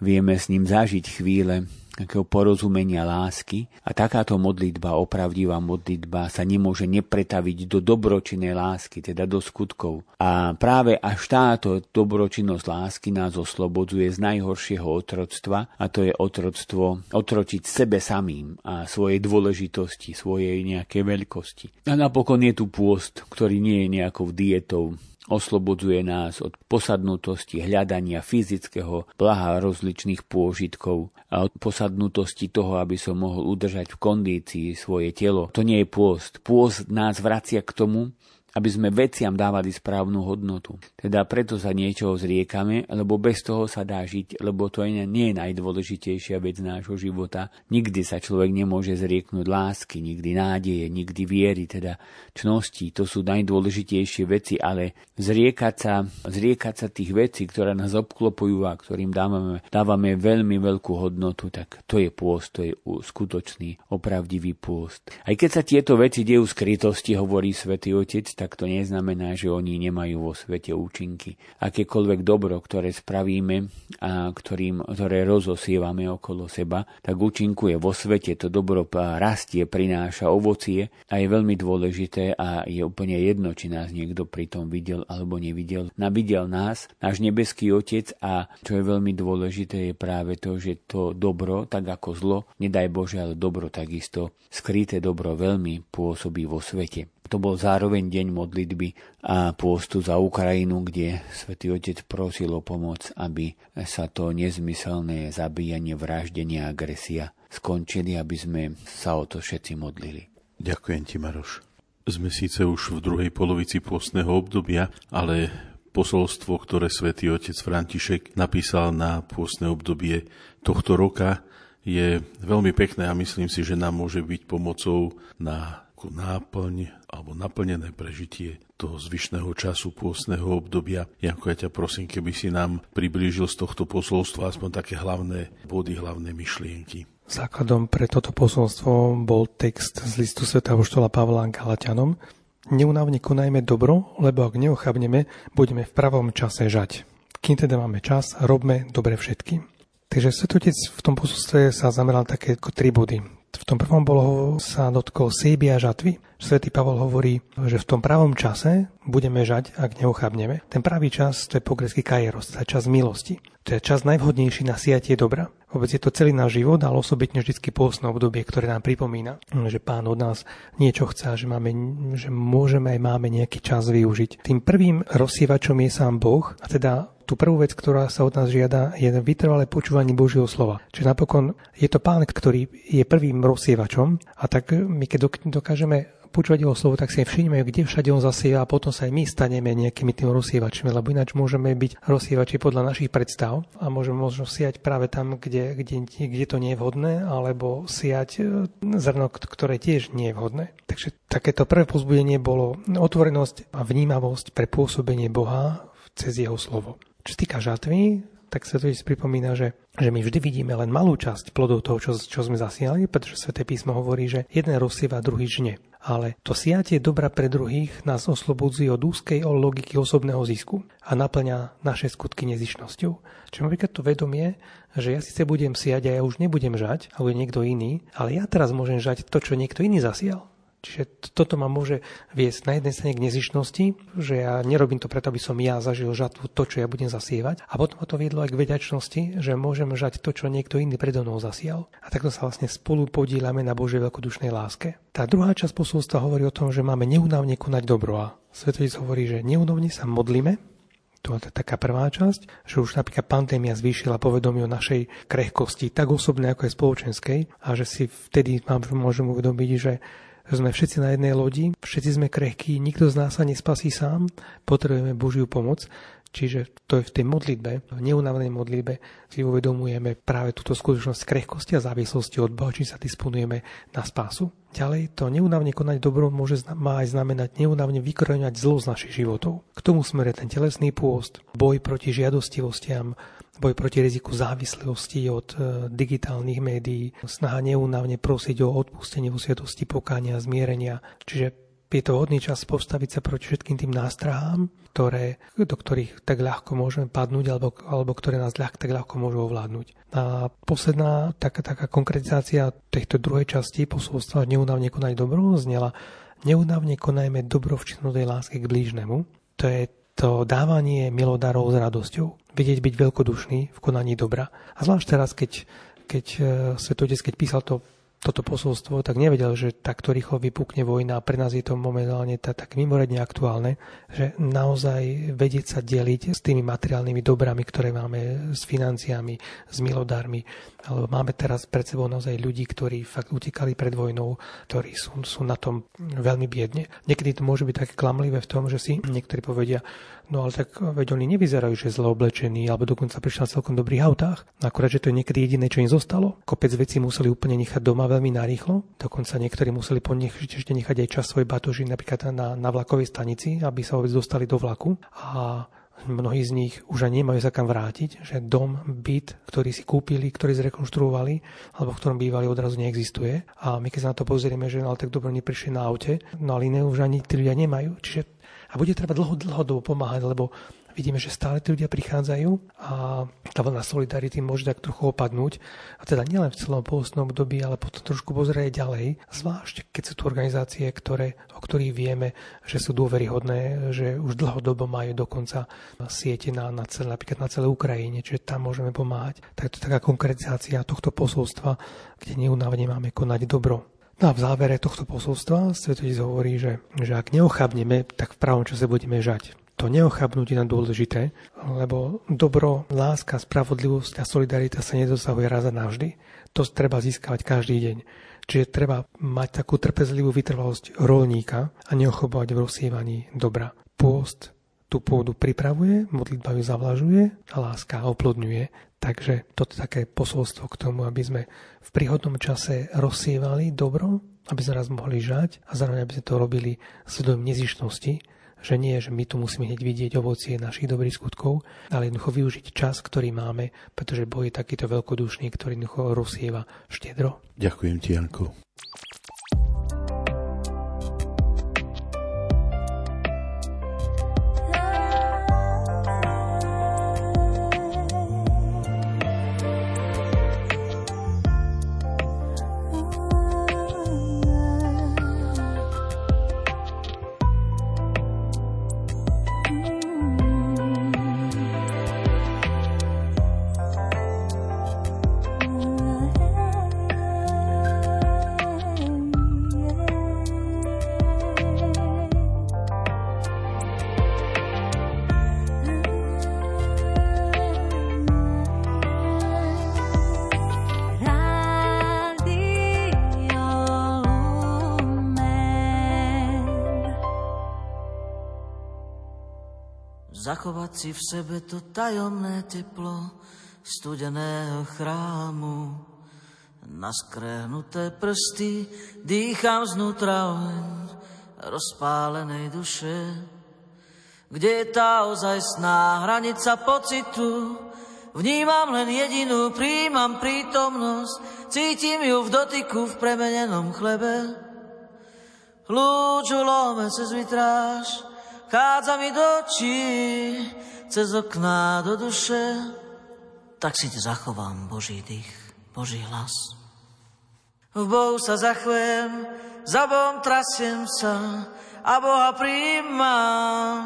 vieme s ním zažiť chvíle takého porozumenia, lásky, a takáto modlitba, opravdivá modlitba, sa nemôže nepretaviť do dobročinnej lásky, teda do skutkov. A práve až táto dobročinnosť lásky nás oslobodzuje z najhoršieho otroctva, a to je otroctvo otročiť sebe samým a svojej dôležitosti, svojej nejakej veľkosti. A napokon je tu pôst, ktorý nie je nejakou dietou, oslobodzuje nás od posadnutosti hľadania fyzického blaha, rozličných pôžitkov a od posadnutosti toho, aby som mohol udržať v kondícii svoje telo. To nie je pôst. Pôst nás vracia k tomu, aby sme veciam dávali správnu hodnotu. Teda preto sa niečoho zriekame, lebo bez toho sa dá žiť, lebo to nie je najdôležitejšia vec nášho života. Nikdy sa človek nemôže zrieknúť lásky, nikdy nádeje, nikdy viery, teda čnosti. To sú najdôležitejšie veci, ale zriekať sa tých vecí, ktoré nás obklopujú a ktorým dávame veľmi veľkú hodnotu, tak to je pôst, to je skutočný, opravdivý pôst. Aj keď sa tieto veci dejú v skrytosti, hovorí Svätý Otec, však to neznamená, že oni nemajú vo svete účinky. Akékoľvek dobro, ktoré spravíme a ktoré rozosievame okolo seba, tak účinkuje vo svete, to dobro rastie, prináša ovocie a je veľmi dôležité a je úplne jedno, či nás niekto pri tom videl alebo nevidel. Videl nás, náš nebeský Otec, a čo je veľmi dôležité je práve to, že to dobro, tak ako zlo, nedaj Bože, ale dobro takisto, skryté dobro veľmi pôsobí vo svete. To bol zároveň deň modlitby a pôstu za Ukrajinu, kde Svätý Otec prosil o pomoc, aby sa to nezmyselné zabíjanie, vraždenie a agresia skončili, aby sme sa o to všetci modlili. Ďakujem ti, Maroš. Sme síce už v druhej polovici pôstneho obdobia, ale posolstvo, ktoré Svätý Otec František napísal na pôstne obdobie tohto roka, je veľmi pekné a myslím si, že nám môže byť pomocou na náplň alebo naplnené prežitie toho zvyšného času pôstneho obdobia. Janko, ja ťa prosím, keby si nám priblížil z tohto posolstva aspoň také hlavné body, hlavné myšlienky. Základom pre toto posolstvo bol text z listu svätého apoštola Pavla Galatianom. Neunávne konajme dobro, lebo ak neochabneme, budeme v pravom čase žať. Kým teda máme čas, robme dobre všetky. Takže Svätý Otec v tom posolstve sa zameral také ako tri body. V tom prvom bolo sa dotkol sejby a žatvy. Svätý Pavol hovorí, že v tom pravom čase budeme žať, ak neochabneme. Ten pravý čas, to je po grécky kairos, to je čas milosti. To je čas najvhodnejší na siatie dobra. Vôbec je to celý náš život, ale osobitne vždycky pôstne obdobie, ktoré nám pripomína, že Pán od nás niečo chce, že môžeme aj máme nejaký čas využiť. Tým prvým rozsievačom je sám Boh, a teda tú prvú vec, ktorá sa od nás žiada, je vytrvalé počúvanie Božieho slova. Čiže napokon je to Pán, ktorý je prvým rozsievačom, a tak my keď dokážeme počúvať Jeho slovo, tak si aj všimneme, kde všade On zasieva, a potom sa aj my staneme nejakými tým rozsievačmi, lebo ináč môžeme byť rozsievači podľa našich predstav a môžeme možno siať práve tam, kde to nie je vhodné, alebo siať zrno, ktoré tiež nie je vhodné. Takže takéto prvé povzbudenie bolo otvorenosť a vnímavosť pre pôsobenie Boha cez Jeho slovo. Čo sa týka žatvy, tak Svätý Otec pripomína, že my vždy vidíme len malú časť plodov toho, čo sme zasiali, pretože Sväté písmo hovorí, že jeden rozsieva, druhý žne. Ale to siatie dobra pre druhých nás oslobodzuje od úzkej logiky osobného zisku a naplňa naše skutky nezišnosťou. Čiže napríklad to vedomie, že ja síce budem siať a ja už nebudem žať, alebo niekto iný, ale ja teraz môžem žať to, čo niekto iný zasial. Čiže toto ma môže viesť na jednej strane k nezišnosti, že ja nerobím to preto, aby som ja zažil žatvu to, čo ja budem zasievať. A potom ma to viedlo aj k vďačnosti, že môžem žať to, čo niekto iný predo mnou zasial. A takto sa vlastne spolu podieľame na Božej veľkodušnej láske. Tá druhá časť posolstva hovorí o tom, že máme neúnavne konať dobro. A Svätý Otec hovorí, že neúnavne sa modlíme. To je taká prvá časť, že už napríklad pandémia zvýšila povedomie o našej krehkosti, tak osobnej ako aj spoločenskej, a že si vtedy môžem uvedomiť, že sme všetci na jednej lodi, všetci sme krehkí, nikto z nás sa nespasí sám, potrebujeme Božiu pomoc. Čiže to je v tej modlitbe, v neunavnej modlitbe, si uvedomujeme práve túto skutočnosť krehkosti a závislosti od Boha, či sa disponujeme na spásu. Ďalej, to neunavne konať dobro má aj znamenať neunavne vykoreňovať zlo z našich životov. K tomu smeruje ten telesný pôst, boj proti žiadostivostiam, boj proti riziku závislosti od digitálnych médií, snaha neúnavne prosiť o odpustenie vo svätosti, pokánia, zmierenia. Čiže je to vhodný čas postaviť sa proti všetkým tým nástrahám, do ktorých tak ľahko môžeme padnúť, alebo ktoré nás tak ľahko môžu ovládnuť. A posledná taká konkretizácia tejto druhej časti posolstva neúnavne konať dobro znela neúnavne konajme dobro v činnosti lásky k blížnemu. To je to dávanie milodarov s radosťou. Vedieť byť veľkodušný v konaní dobra. A zvlášť teraz, keď Svätý Otec písal toto posolstvo, tak nevedel, že takto rýchlo vypukne vojna, a pre nás je to momentálne tak mimoriadne aktuálne, že naozaj vedieť sa deliť s tými materiálnymi dobrami, ktoré máme, s financiami, s milodarmi. Alebo máme teraz pred sebou naozaj ľudí, ktorí fakt utekali pred vojnou, ktorí sú na tom veľmi biedne. Niekedy to môže byť také klamlivé v tom, že si niektorí povedia, no ale tak veď oni nevyzerajú, že zle oblečení, alebo dokonca prišli na celkom dobrých autách. Akurát, že to je niekedy jediné, čo im zostalo. Kopec vecí museli úplne nechať doma veľmi narýchlo. Dokonca niektorí museli ešte nechať aj čas svojej batožiny napríklad na vlakovej stanici, aby sa vôbec dostali do vlaku. A mnohí z nich už ani nemajú sa kam vrátiť, že dom, byt, ktorý si kúpili, ktorý zrekonštruovali, alebo v ktorom bývali, odrazu neexistuje. A my keď sa na to pozrieme, že ale tak dobre neprišli na aute, no ale iné už ani tí ľudia nemajú. Čiže A bude treba dlhodobo pomáhať, lebo vidíme, že stále tí ľudia prichádzajú a tá vlna solidarity môže tak trochu opadnúť. A teda nielen v celom pôstnom období, ale potom trošku pozrieť ďalej. Zvlášť, keď sú tu organizácie, o ktorých vieme, že sú dôveryhodné, že už dlhodobo majú dokonca siete napríklad na celé Ukrajine, čiže tam môžeme pomáhať. Tak to je taká konkretizácia tohto posolstva, kde neunávne máme konať dobro. No a v závere tohto posolstva svätý Otec hovorí, že ak neochabneme, tak v pravom čase budeme žať. To neochabnutie je nám dôležité, lebo dobro, láska, spravodlivosť a solidarita sa nedosahuje raz a navždy. To treba získavať každý deň. Čiže treba mať takú trpezlivú vytrvalosť rolníka a neochabovať v rozsievaní dobra. Pôst tú pôdu pripravuje, modlitba ju zavlažuje a láska oplodňuje. Takže toto je také posolstvo k tomu, aby sme v príhodnom čase rozsievali dobro, aby sme raz mohli žať a zároveň aby sme to robili s vedomím nezištnosti, že nie, že my tu musíme hneď vidieť ovocie našich dobrých skutkov, ale jednoducho využiť čas, ktorý máme, pretože Boh je takýto veľkodušný, ktorý jednoducho rozsieva štedro. Ďakujem ti, Janko. Zachovať si v sebe to tajomné teplo studeného chrámu. Na skrehnuté prsty dýcham znútra oheň rozpálenej duše. Kde je tá ozajstná hranica pocitu? Vnímam len jedinú, prijímam prítomnosť, cítim ju v dotyku v premenenom chlebe. Lúč ulome cez vitráž, chádza mi do očí, cez okná do duše. Tak si te zachovám, Boží dých, Boží hlas. V Bohu sa zachvem, za Bohom trasiem sa a Boha prijímam.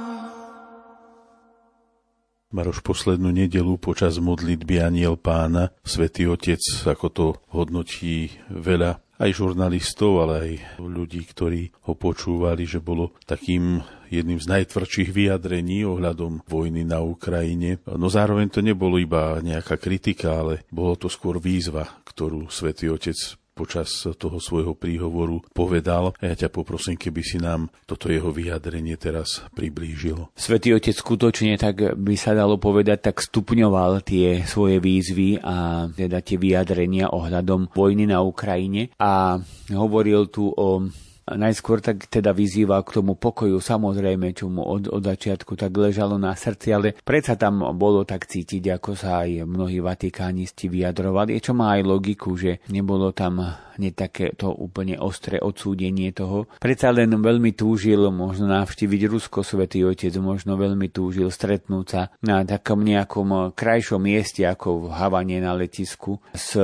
Maroš, poslednú nedeľu počas modlitby Anjel Pána Svätý Otec, ako to hodnotí veľa aj žurnalistov, ale aj ľudí, ktorí ho počúvali, že bolo takým jedným z najtvrdších vyjadrení ohľadom vojny na Ukrajine. No zároveň to nebolo iba nejaká kritika, ale bolo to skôr výzva, ktorú Svätý Otec počas toho svojho príhovoru povedal. A ja ťa poprosím, keby si nám toto jeho vyjadrenie teraz priblížilo. Svätý Otec skutočne, tak by sa dalo povedať, tak stupňoval tie svoje výzvy a teda tie vyjadrenia ohľadom vojny na Ukrajine a hovoril tu o najskôr tak teda vyzýval k tomu pokoju, samozrejme, čo mu od začiatku tak ležalo na srdci, ale predsa tam bolo tak cítiť, ako sa aj mnohí vatikánisti vyjadrovali, čo má aj logiku, že nebolo tam hneď takéto úplne ostré odsúdenie toho. Predsa len veľmi túžil možno navštíviť Rusko Svätý Otec, možno veľmi túžil stretnúť sa na takom nejakom krajšom mieste, ako v Havane na letisku s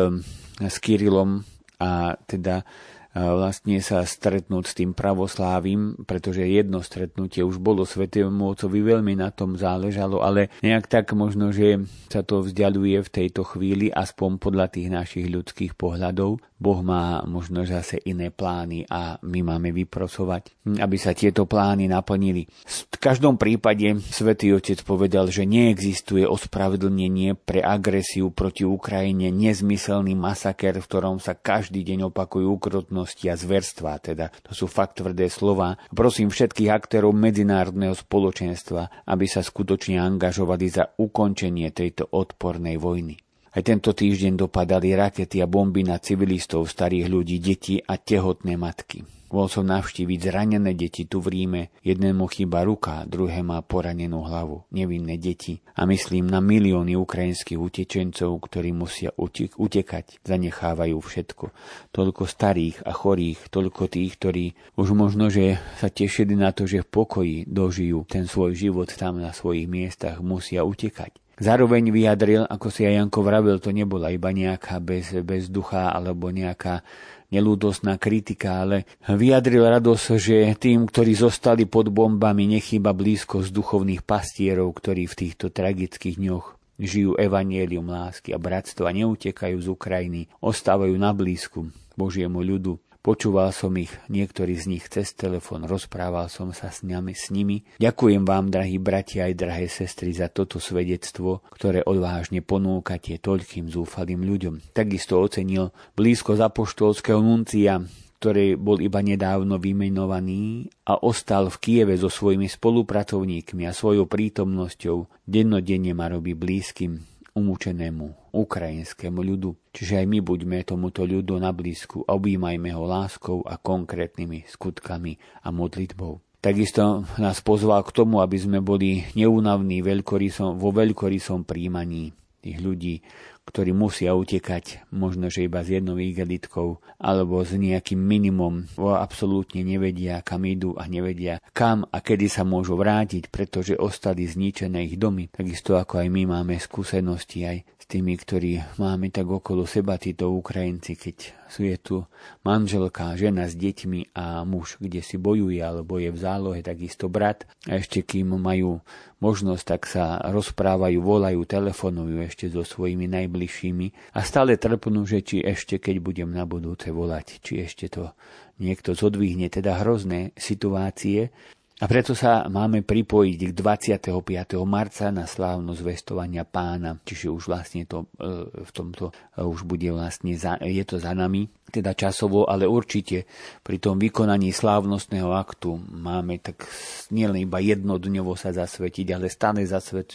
Kyrilom a teda vlastne sa stretnúť s tým pravoslávim, pretože jedno stretnutie už bolo Svätému Otcovi, veľmi na tom záležalo, ale nejak tak možno, že sa to vzdialuje v tejto chvíli, aspoň podľa tých našich ľudských pohľadov. Boh má možno zase iné plány a my máme vyprosovať, aby sa tieto plány naplnili. V každom prípade Svätý Otec povedal, že neexistuje ospravedlnenie pre agresiu proti Ukrajine, nezmyselný masaker, v ktorom sa každý deň opakujú ukrutnosti a zverstva, teda to sú fakt tvrdé slova. Prosím všetkých aktérov medzinárodného spoločenstva, aby sa skutočne angažovali za ukončenie tejto odpornej vojny. Aj tento týždeň dopadali rakety a bomby na civilistov, starých ľudí, deti a tehotné matky. Bol som navštíviť zranené deti tu v Ríme, jednému chýba ruka, druhé má poranenú hlavu, nevinné deti. A myslím na milióny ukrajinských utečencov, ktorí musia utekať, zanechávajú všetko. Toľko starých a chorých, toľko tých, ktorí už možno, že sa tešili na to, že v pokoji dožijú ten svoj život tam na svojich miestach, musia utekať. Zároveň vyjadril, ako si aj Janko vravil, to nebola iba nejaká bez ducha alebo nejaká nelúdosná kritika, ale vyjadril radosť, že tým, ktorí zostali pod bombami, nechýba blízkosť duchovných pastierov, ktorí v týchto tragických dňoch žijú evanjelium lásky a bratstva, neutekajú z Ukrajiny, ostávajú na blízku Božiemu ľudu. Počúval som ich, niektorí z nich cez telefón, rozprával som sa s nimi. Ďakujem vám, drahí bratia aj drahé sestry, za toto svedectvo, ktoré odvážne ponúkate toľkým zúfalým ľuďom. Takisto ocenil blízkosť apoštolského nuncia, ktorý bol iba nedávno vymenovaný a ostal v Kieve so svojimi spolupracovníkmi a svojou prítomnosťou dennodenne ma robí blízkym umúčenému ukrajinskému ľudu. Čiže aj my buďme tomuto ľudu na blízku, objímajme ho láskou a konkrétnymi skutkami a modlitbou. Takisto nás pozval k tomu, aby sme boli neúnavní vo veľkorysom príjmaní tých ľudí, ktorí musia utekať, možno že iba s jednou igelitkou alebo s nejakým minimum, absolútne nevedia, kam idú a nevedia, kam a kedy sa môžu vrátiť, pretože ostali zničené ich domy. Takisto ako aj my máme skúsenosti aj s tými, ktorí máme tak okolo seba, títo Ukrajinci, keď sú tu manželka, žena s deťmi a muž, kde si bojuje alebo je v zálohe, takisto brat. A ešte kým majú možnosť, tak sa rozprávajú, volajú, telefonujú ešte so svojimi najbližšími a stále trpnú, že či ešte keď budem na budúce volať, či ešte to niekto zodvihne, teda hrozné situácie. A preto sa máme pripojiť k 25. marca na slávnosť zvestovania Pána, čiže už vlastne to v tomto už bude vlastne je to za nami, teda časovo, ale určite pri tom vykonaní slávnostného aktu máme tak nielen iba jednodňovo sa zasvetiť, ale stále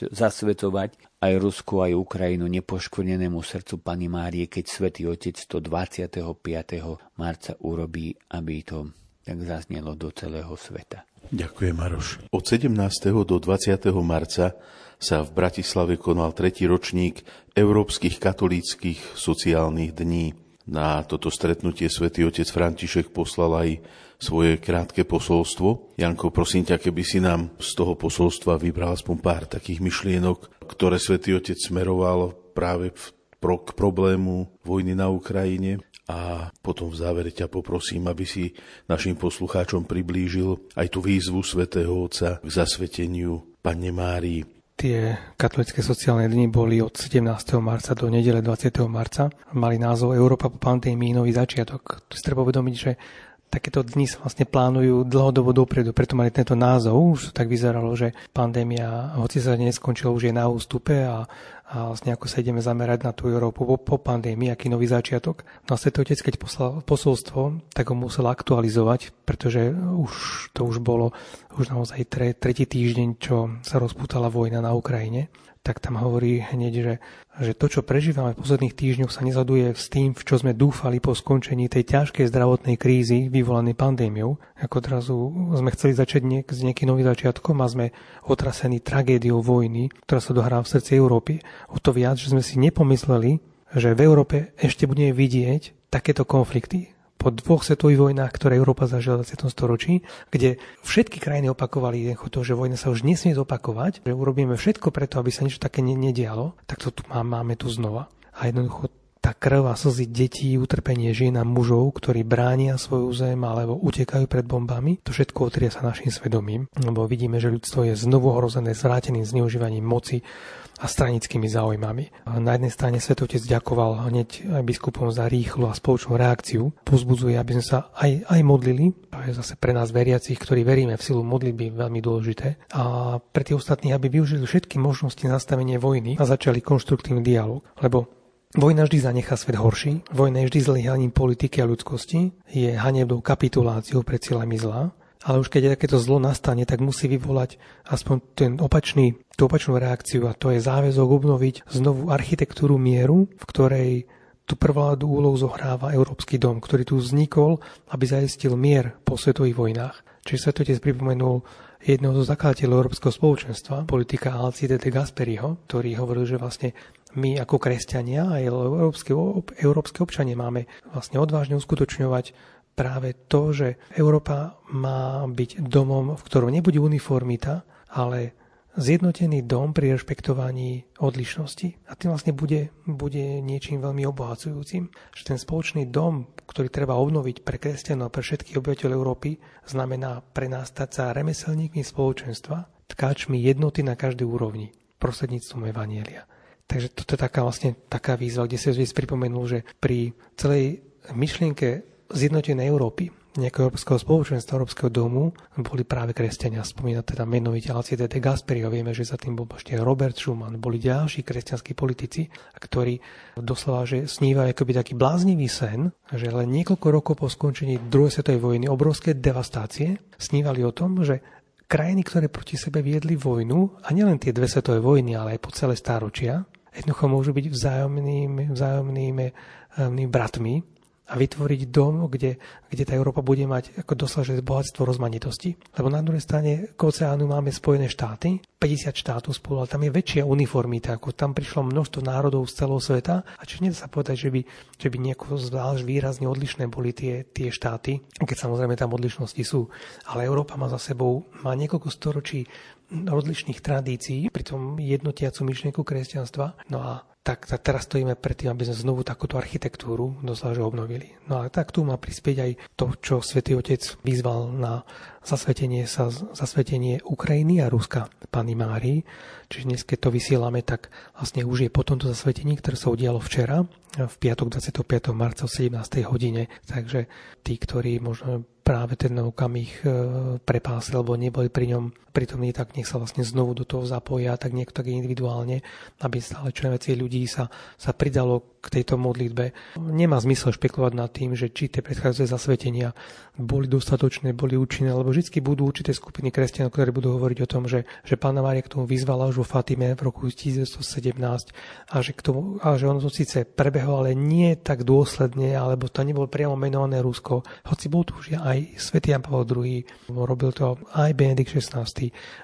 zasvetovať aj Rusku, aj Ukrajinu nepoškvrnenému srdcu Panny Márie, keď Svätý Otec to 25. marca urobí, aby to tak zaznelo do celého sveta. Ďakujem, Maroš. Od 17. do 20. marca sa v Bratislave konal 3. ročník Európskych katolíckych sociálnych dní. Na toto stretnutie Svätý Otec František poslal aj svoje krátke posolstvo. Janko, prosím ťa, keby si nám z toho posolstva vybral aspoň pár takých myšlienok, ktoré Svätý Otec smeroval práve k problému vojny na Ukrajine. A potom v závere ťa poprosím, aby si našim poslucháčom priblížil aj tú výzvu Svätého Otca k zasveteniu Panne Márii. Tie katolické sociálne dni boli od 17. marca do nedele 20. marca. Mali názov Európa po pandémii, nový začiatok. Tu si treba uvedomiť, že takéto dni sa vlastne plánujú dlhodobo dopredu, preto mali tento názov. Už tak vyzeralo, že pandémia, hoci sa neskončila, už je na ústupe a vlastne ako sa ideme zamerať na tú Európu po pandémii, aký nový začiatok. No a Svätý Otec, keď poslal posolstvo, tak ho musel aktualizovať, pretože to bolo už naozaj tretí týždeň, čo sa rozpútala vojna na Ukrajine. Tak tam hovorí hneď, že to, čo prežívame v posledných týždňoch, sa nezhoduje s tým, v čo sme dúfali po skončení tej ťažkej zdravotnej krízy vyvolanej pandémiou. Ako odrazu sme chceli začať s nejakým novým začiatkom a sme otrasení tragédiou vojny, ktorá sa dohrá v srdci Európy. O to viac, že sme si nepomysleli, že v Európe ešte budeme vidieť takéto konflikty po dvoch svetových vojnách, ktoré Európa zažila v 20. storočí, kde všetky krajiny opakovali to, že vojna sa už nesmie zopakovať, že urobíme všetko preto, aby sa niečo také nedialo, tak to tu máme tu znova. A jednoducho tá krv a slzy detí, utrpenie žien a mužov, ktorí bránia svoju zem alebo utekajú pred bombami, to všetko otrie sa našim svedomím, lebo vidíme, že ľudstvo je znovu ohrozené zvráteným zneužívaním moci a stranickými záujmami. Na jednej strane Svätý Otec ďakoval hneď aj biskupom za rýchlu a spoločnú reakciu. Povzbudzuje, aby sme sa aj modlili. To je zase pre nás veriacich, ktorí veríme v silu modlitby, veľmi dôležité. A pre tých ostatných, aby využili všetky možnosti nastavenia vojny a začali konštruktívny dialóg. Lebo vojna vždy zanechá svet horší. Vojna je vždy zlyhaním politiky a ľudskosti. Je hanebnou kapituláciou pred silami zla. Ale už keď takéto zlo nastane, tak musí vyvolať aspoň tú opačnú reakciu, a to je záväzok obnoviť znovu architektúru mieru, v ktorej tú prvú úlohu zohráva Európsky dom, ktorý tu vznikol, aby zaistil mier po svetových vojnách. Čiže svetotec pripomenul jedného zo zakladateľov Európskeho spoločenstva, politika Alcide de Gasperiho, ktorý hovoril, že vlastne my ako kresťania a európske občania máme vlastne odvážne uskutočňovať práve to, že Európa má byť domom, v ktorom nebude uniformita, ale zjednotený dom pri rešpektovaní odlišnosti. A tým vlastne bude niečím veľmi obohacujúcim. Že ten spoločný dom, ktorý treba obnoviť pre kresťanov a pre všetkých obyvateľov Európy, znamená pre nás stať sa remeselníkmi spoločenstva, tkáčmi jednoty na každej úrovni, prostredníctvom evanjelia. Takže toto je taká výzva, kde si Ježiš pripomenul, že pri celej myšlienke zjednotenej Európy, nejakého európskeho spoločenstva, európskeho domu, boli práve kresťania. Spomína teda menovite Alcide de Gasperiho. Vieme, že za tým bol ešte Robert Schumann, boli ďalší kresťanskí politici, ktorí doslova, že snívajú akoby taký bláznivý sen, že len niekoľko rokov po skončení druhej svetovej vojny, obrovské devastácie, snívali o tom, že krajiny, ktoré proti sebe viedli vojnu, a nielen tie dve svetové vojny, ale aj po celé stáročia, jednoducho môžu byť vzájomnými bratmi a vytvoriť dom, kde tá Európa bude mať ako dosažené bohatstvo rozmanitosti. Lebo na druhej strane k oceánu máme Spojené štáty, 50 štátov spolu, ale tam je väčšia uniformita, ako tam prišlo množstvo národov z celého sveta, a čiže nedá sa povedať, že by nejako zvlášť výrazne odlišné boli tie štáty, keď samozrejme tam odlišnosti sú. Ale Európa má za sebou niekoľko storočí odlišných tradícií, pritom jednotiacu myšlienku kresťanstva. No a tak teraz stojíme pred tým, aby sme znovu takúto architektúru doslova obnovili. No a tak tu má prispieť aj to, čo Svätý Otec vyzval na zasvetenie Ukrajiny a Ruska Panny Márii. Čiže dnes, keď to vysielame, tak vlastne už je po tomto zasvetení, ktoré sa udialo včera, v piatok 25. marca o 17. hodine. Takže tí, ktorí možno práve ten okamih prepásli alebo neboli pri ňom prítomní, tak nech sa vlastne znovu do toho zapoja, tak niekto tak individuálne, aby stále čo najviac ľudí sa pridalo k tejto modlitbe. Nemá zmysel špekulovať nad tým, že či tie predchádzajúce zasvetenia boli dostatočné, boli účinné, lebo vždy budú určité skupiny kresťanov, ktoré budú hovoriť o tom, že Panna Mária k tomu vyzvala už vo Fatime v roku 1917 a že ono to síce prebehlo, ale nie tak dôsledne, alebo to nebolo priamo menované Rusko, hoci bol tu už aj svätý Jan Pavol II, robil to aj Benedikt XVI,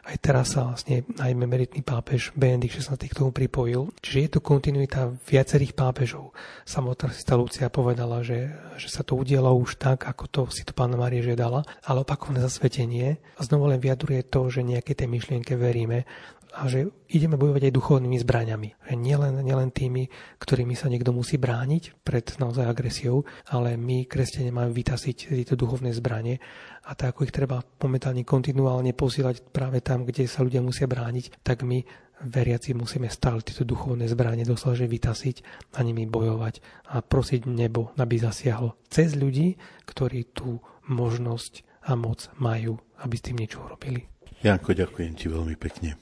aj teraz sa vlastne aj emeritný pápež Benedikt XVI k tomu pripojil. Čiže je tu kontinuita viacerých pápežov. Samotná svätá Lucia povedala, že sa to udialo už tak, ako to si to Panna Mária žiadala, ale opakovné zasvetenie a znovu len vyjadruje to, že nejaké tej myšlienke veríme a že ideme bojovať aj duchovnými zbraňami. Nielen tými, ktorými sa niekto musí brániť pred naozaj agresiou, ale my, kresťania, máme vytasiť tieto duchovné zbrane a tak, ako ich treba momentálne kontinuálne posílať práve tam, kde sa ľudia musia brániť, tak my veriaci musíme stále tieto duchovné zbranie doslova vytasiť a nimi bojovať a prosiť nebo, aby zasiahlo cez ľudí, ktorí tú možnosť a moc majú, aby s tým niečo urobili. Janko, ďakujem ti veľmi pekne.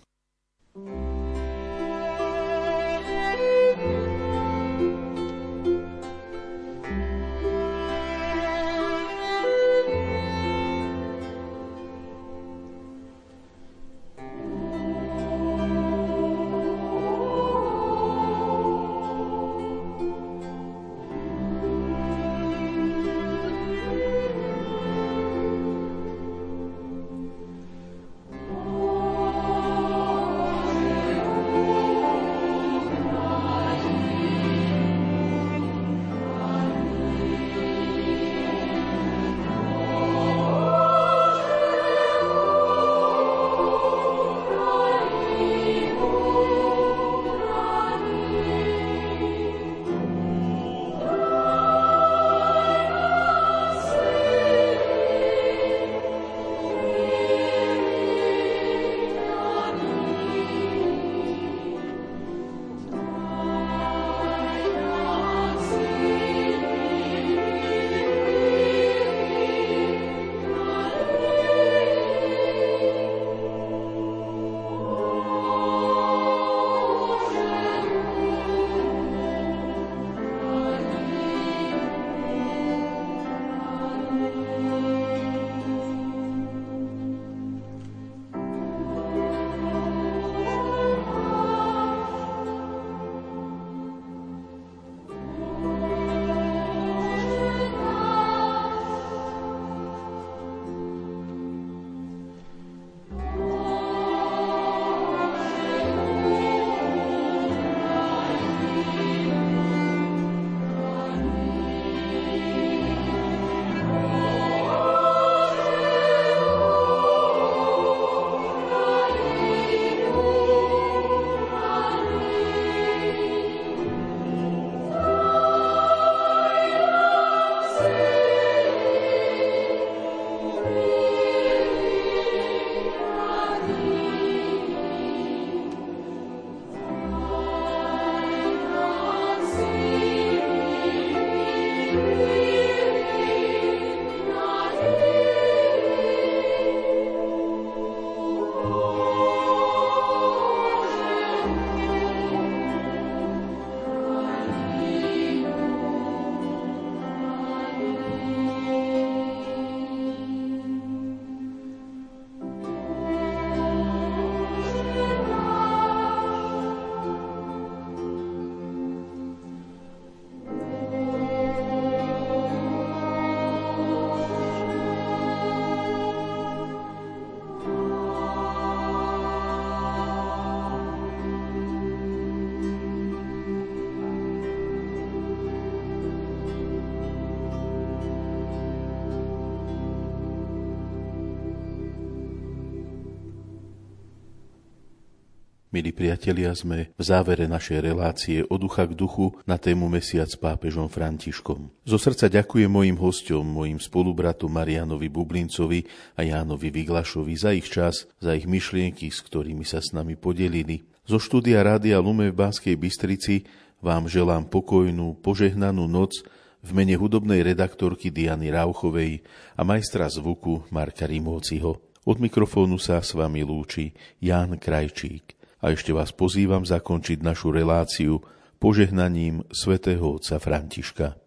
Milí priatelia, sme v závere našej relácie Od ducha k duchu na tému Mesiac s pápežom Františkom. Zo srdca ďakujem mojim hosťom, mojim spolubratom Marianovi Bublincovi a Jánovi Viglašovi za ich čas, za ich myšlienky, s ktorými sa s nami podelili. Zo štúdia Rádia Lume v Banskej Bystrici vám želám pokojnú, požehnanú noc v mene hudobnej redaktorky Diany Rauchovej a majstra zvuku Marka Rimóciho. Od mikrofónu sa s vami lúči Ján Krajčík. A ešte vás pozývam zakončiť našu reláciu požehnaním svätého otca Františka.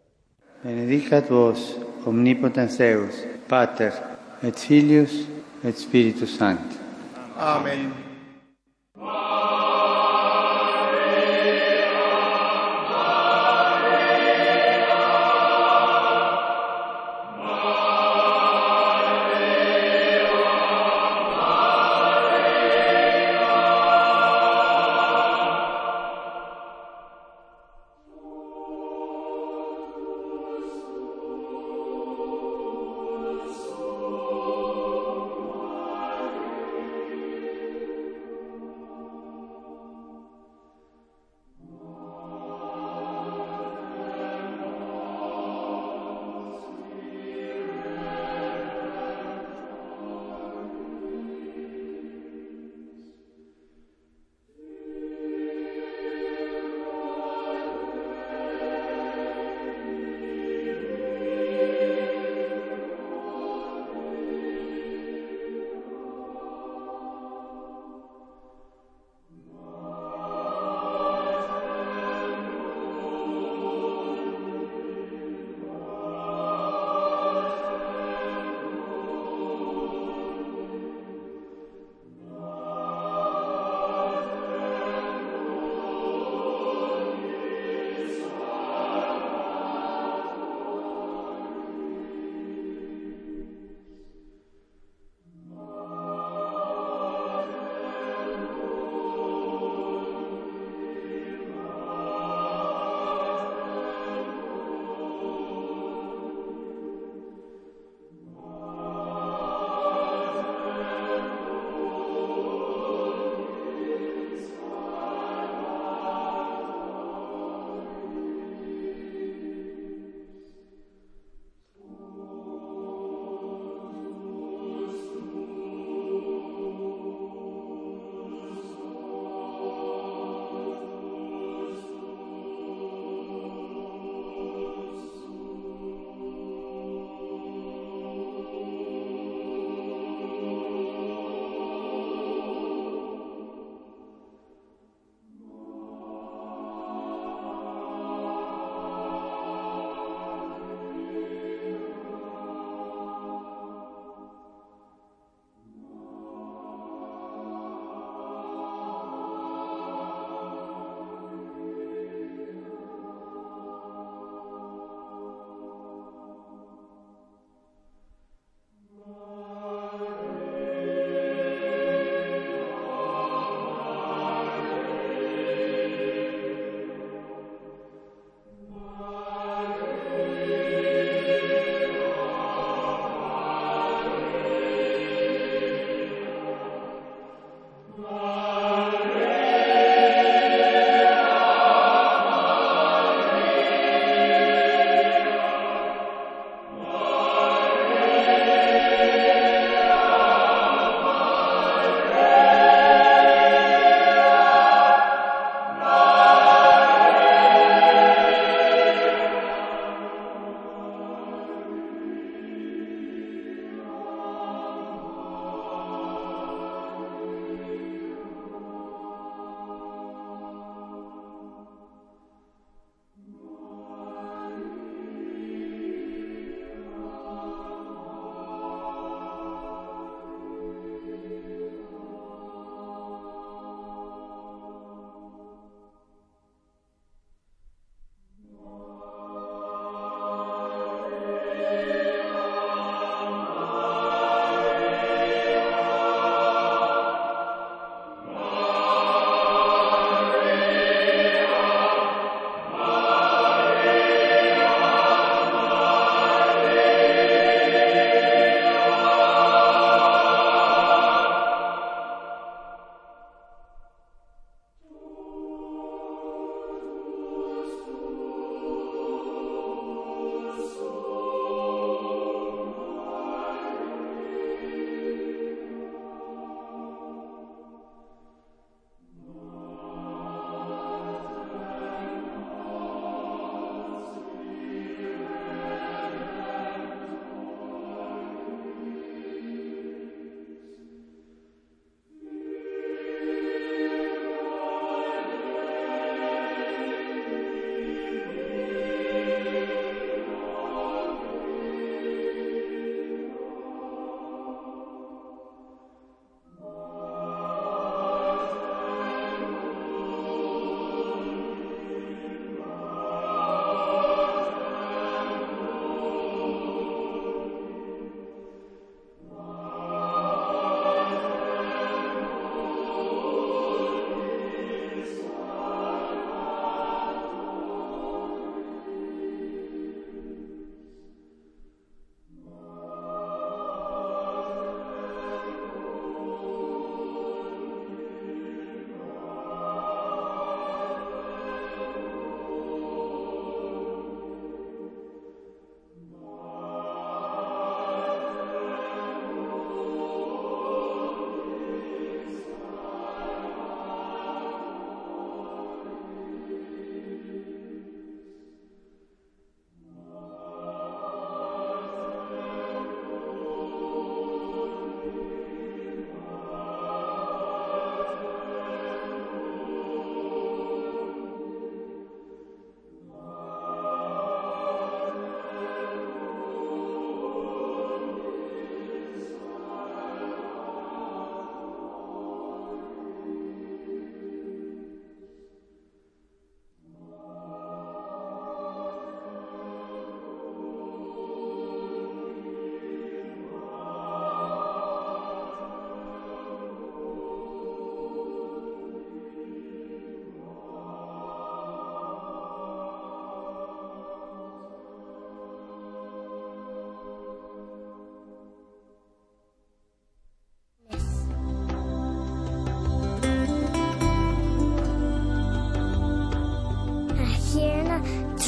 Benedicat vos omnipotens Deus, Pater et Filius et Spiritus Sancti. Amen.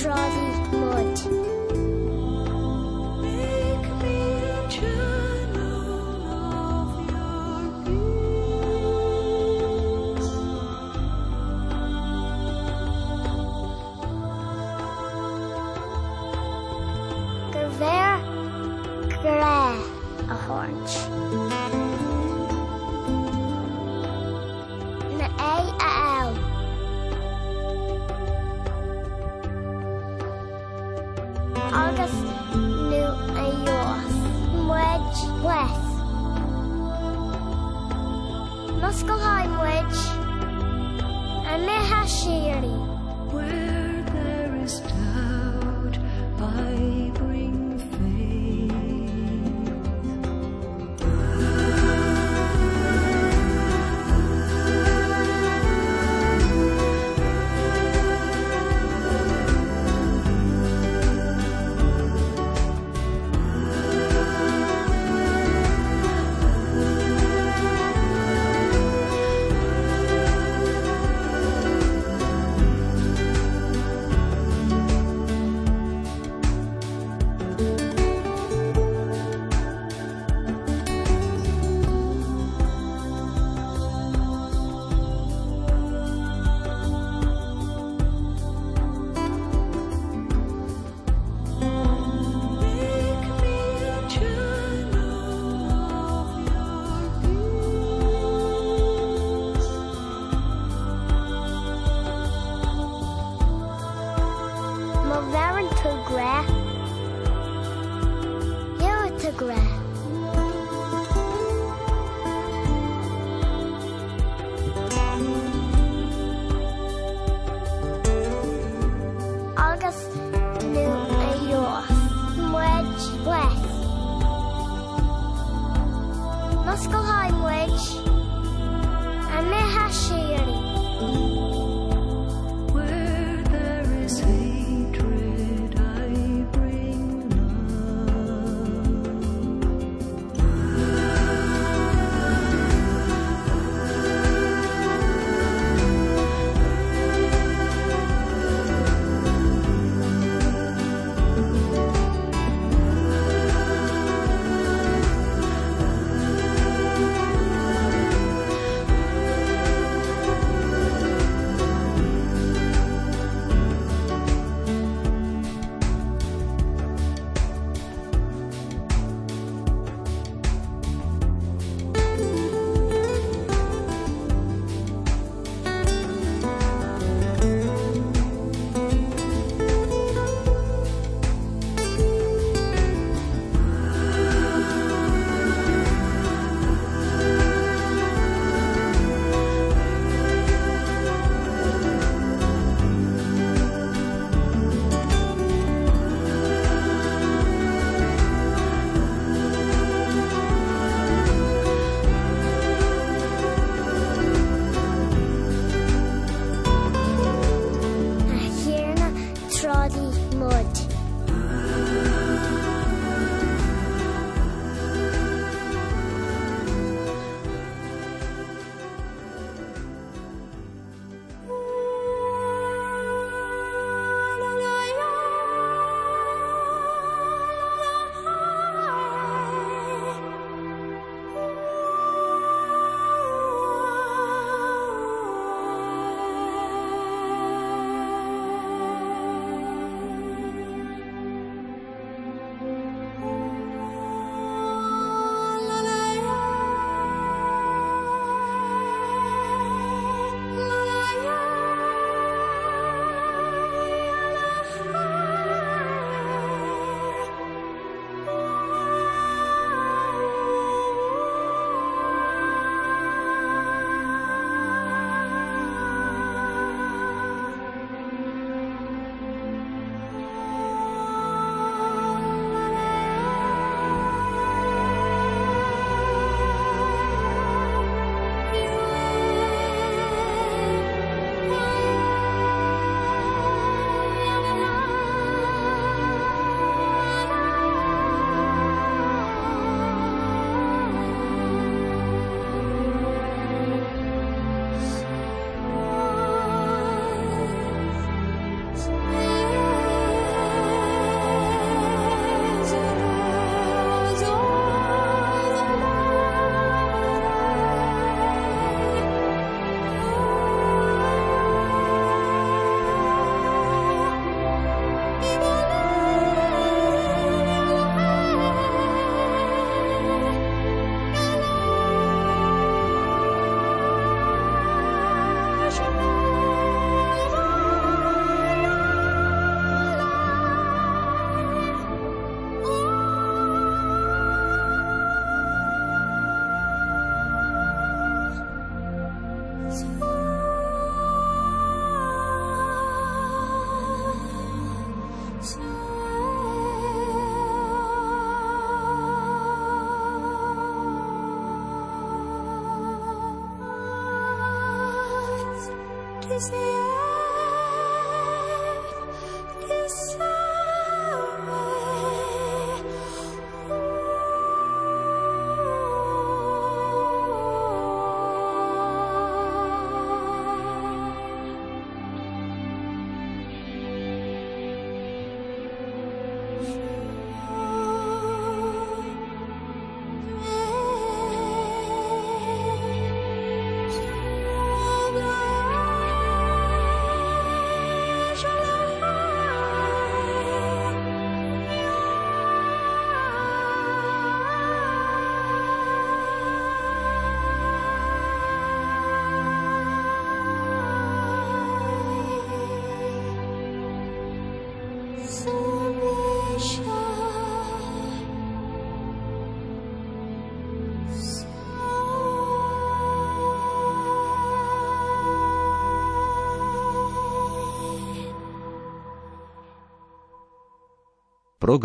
rýžový loď. There, grab a horn. August, New York, Wedge West, Muskellheim Wedge, and Mehashiri. Where there is doubt, I bring Program